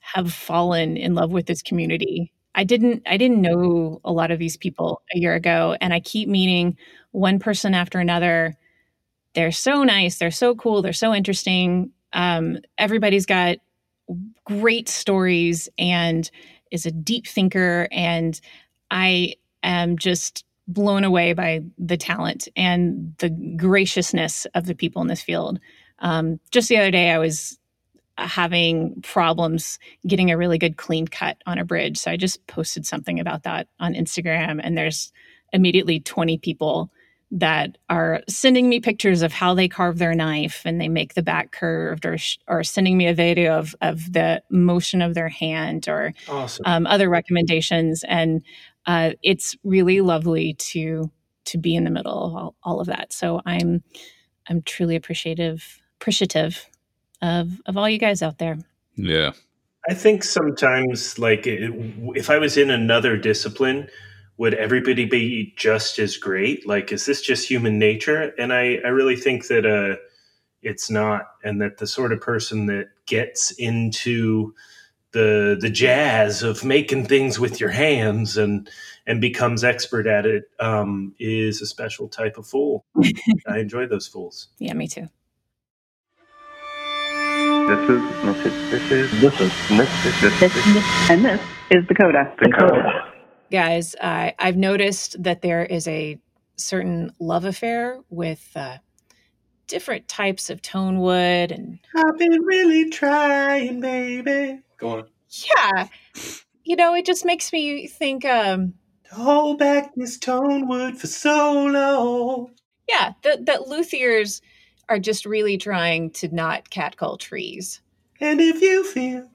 have fallen in love with this community. I didn't I didn't know a lot of these people a year ago, and I keep meeting one person after another. They're so nice. They're so cool. They're so interesting. Um, everybody's got great stories and is a deep thinker, and I am just blown away by the talent and the graciousness of the people in this field. Um, just the other day, I was having problems getting a really good clean cut on a bridge. So I just posted something about that on Instagram, and there's immediately twenty people that are sending me pictures of how they carve their knife and they make the back curved, or sh- or sending me a video of of the motion of their hand, or awesome. um, other recommendations. And uh, it's really lovely to to be in the middle of all, all of that. So I'm I'm truly appreciative appreciative of of all you guys out there. Yeah, I think sometimes like it, if I was in another discipline, would everybody be just as great? Like, is this just human nature? And I, I really think that uh, it's not, and that the sort of person that gets into the the jazz of making things with your hands and and becomes expert at it um, is a special type of fool. I enjoy those fools. Yeah, me too. This is Missus This is this is Missus This is and this is Dakota. Dakota. Guys, uh, I've noticed that there is a certain love affair with uh, different types of tone wood. And I've been really trying, baby. Go on. Yeah. You know, it just makes me think. Um, Hold back this tone wood for so long. Yeah, that, that luthiers are just really trying to not catcall trees. And if you feel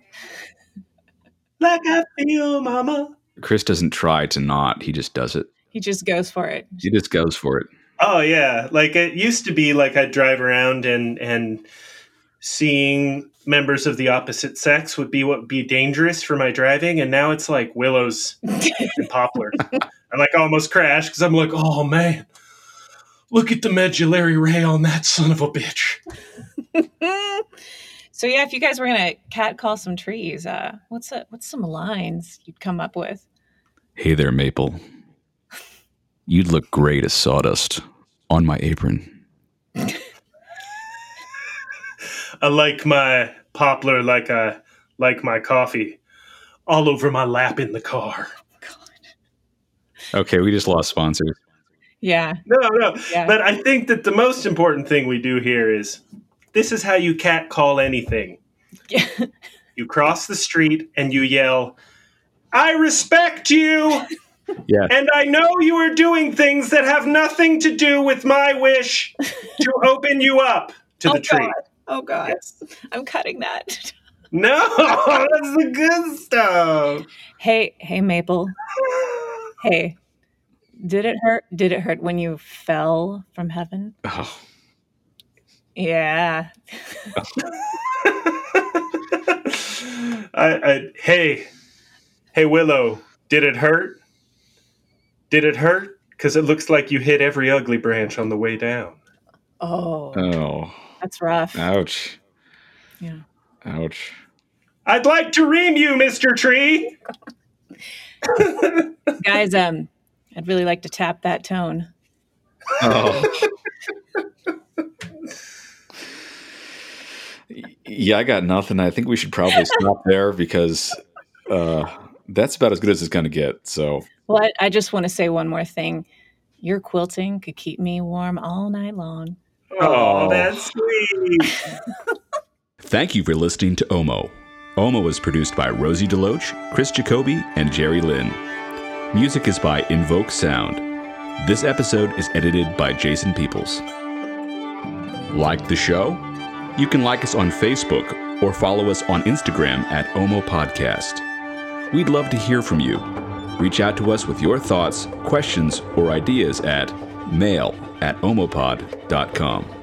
like I feel, mama. Chris doesn't try to not. He just does it. He just goes for it. He just goes for it. Oh, yeah. Like it used to be like I'd drive around and, and seeing members of the opposite sex would be what be dangerous for my driving. And now it's like willows and poplars. And like almost crash because I'm like, oh, man, look at the medullary ray on that son of a bitch. So yeah, if you guys were gonna catcall some trees, uh, what's a, what's some lines you'd come up with? Hey there, Maple. You'd look great as sawdust on my apron. I like my poplar, like I like my coffee, all over my lap in the car. God. Okay, we just lost sponsors. Yeah. No, no. Yeah. But I think that the most important thing we do here is. This is how you catcall anything. Yeah. You cross the street and you yell, I respect you. Yeah. And I know you are doing things that have nothing to do with my wish to open you up to oh the God. Tree. Oh, God. Yes. I'm cutting that. No, that's the good stuff. Hey, hey, Maple. Hey, did it hurt? Did it hurt when you fell from heaven? Oh. Yeah. I, I, hey, hey, Willow, did it hurt? Did it hurt? Because it looks like you hit every ugly branch on the way down. Oh. Oh. That's rough. Ouch. Yeah. Ouch. I'd like to ream you, Mister Tree. Guys, um, I'd really like to tap that tone. Oh. Yeah, I got nothing. I think we should probably stop there because uh, that's about as good as it's going to get. So, well, I, I just want to say one more thing. Your quilting could keep me warm all night long. Oh, that's sweet. Thank you for listening to Omo. Omo was produced by Rozie Deloach, Chris Jacoby, and Jerry Lynn. Music is by Invoke Sound. This episode is edited by Jason Peoples. Like the show? You can like us on Facebook or follow us on Instagram at Omo Podcast. We'd love to hear from you. Reach out to us with your thoughts, questions, or ideas at mail at omopod dot com.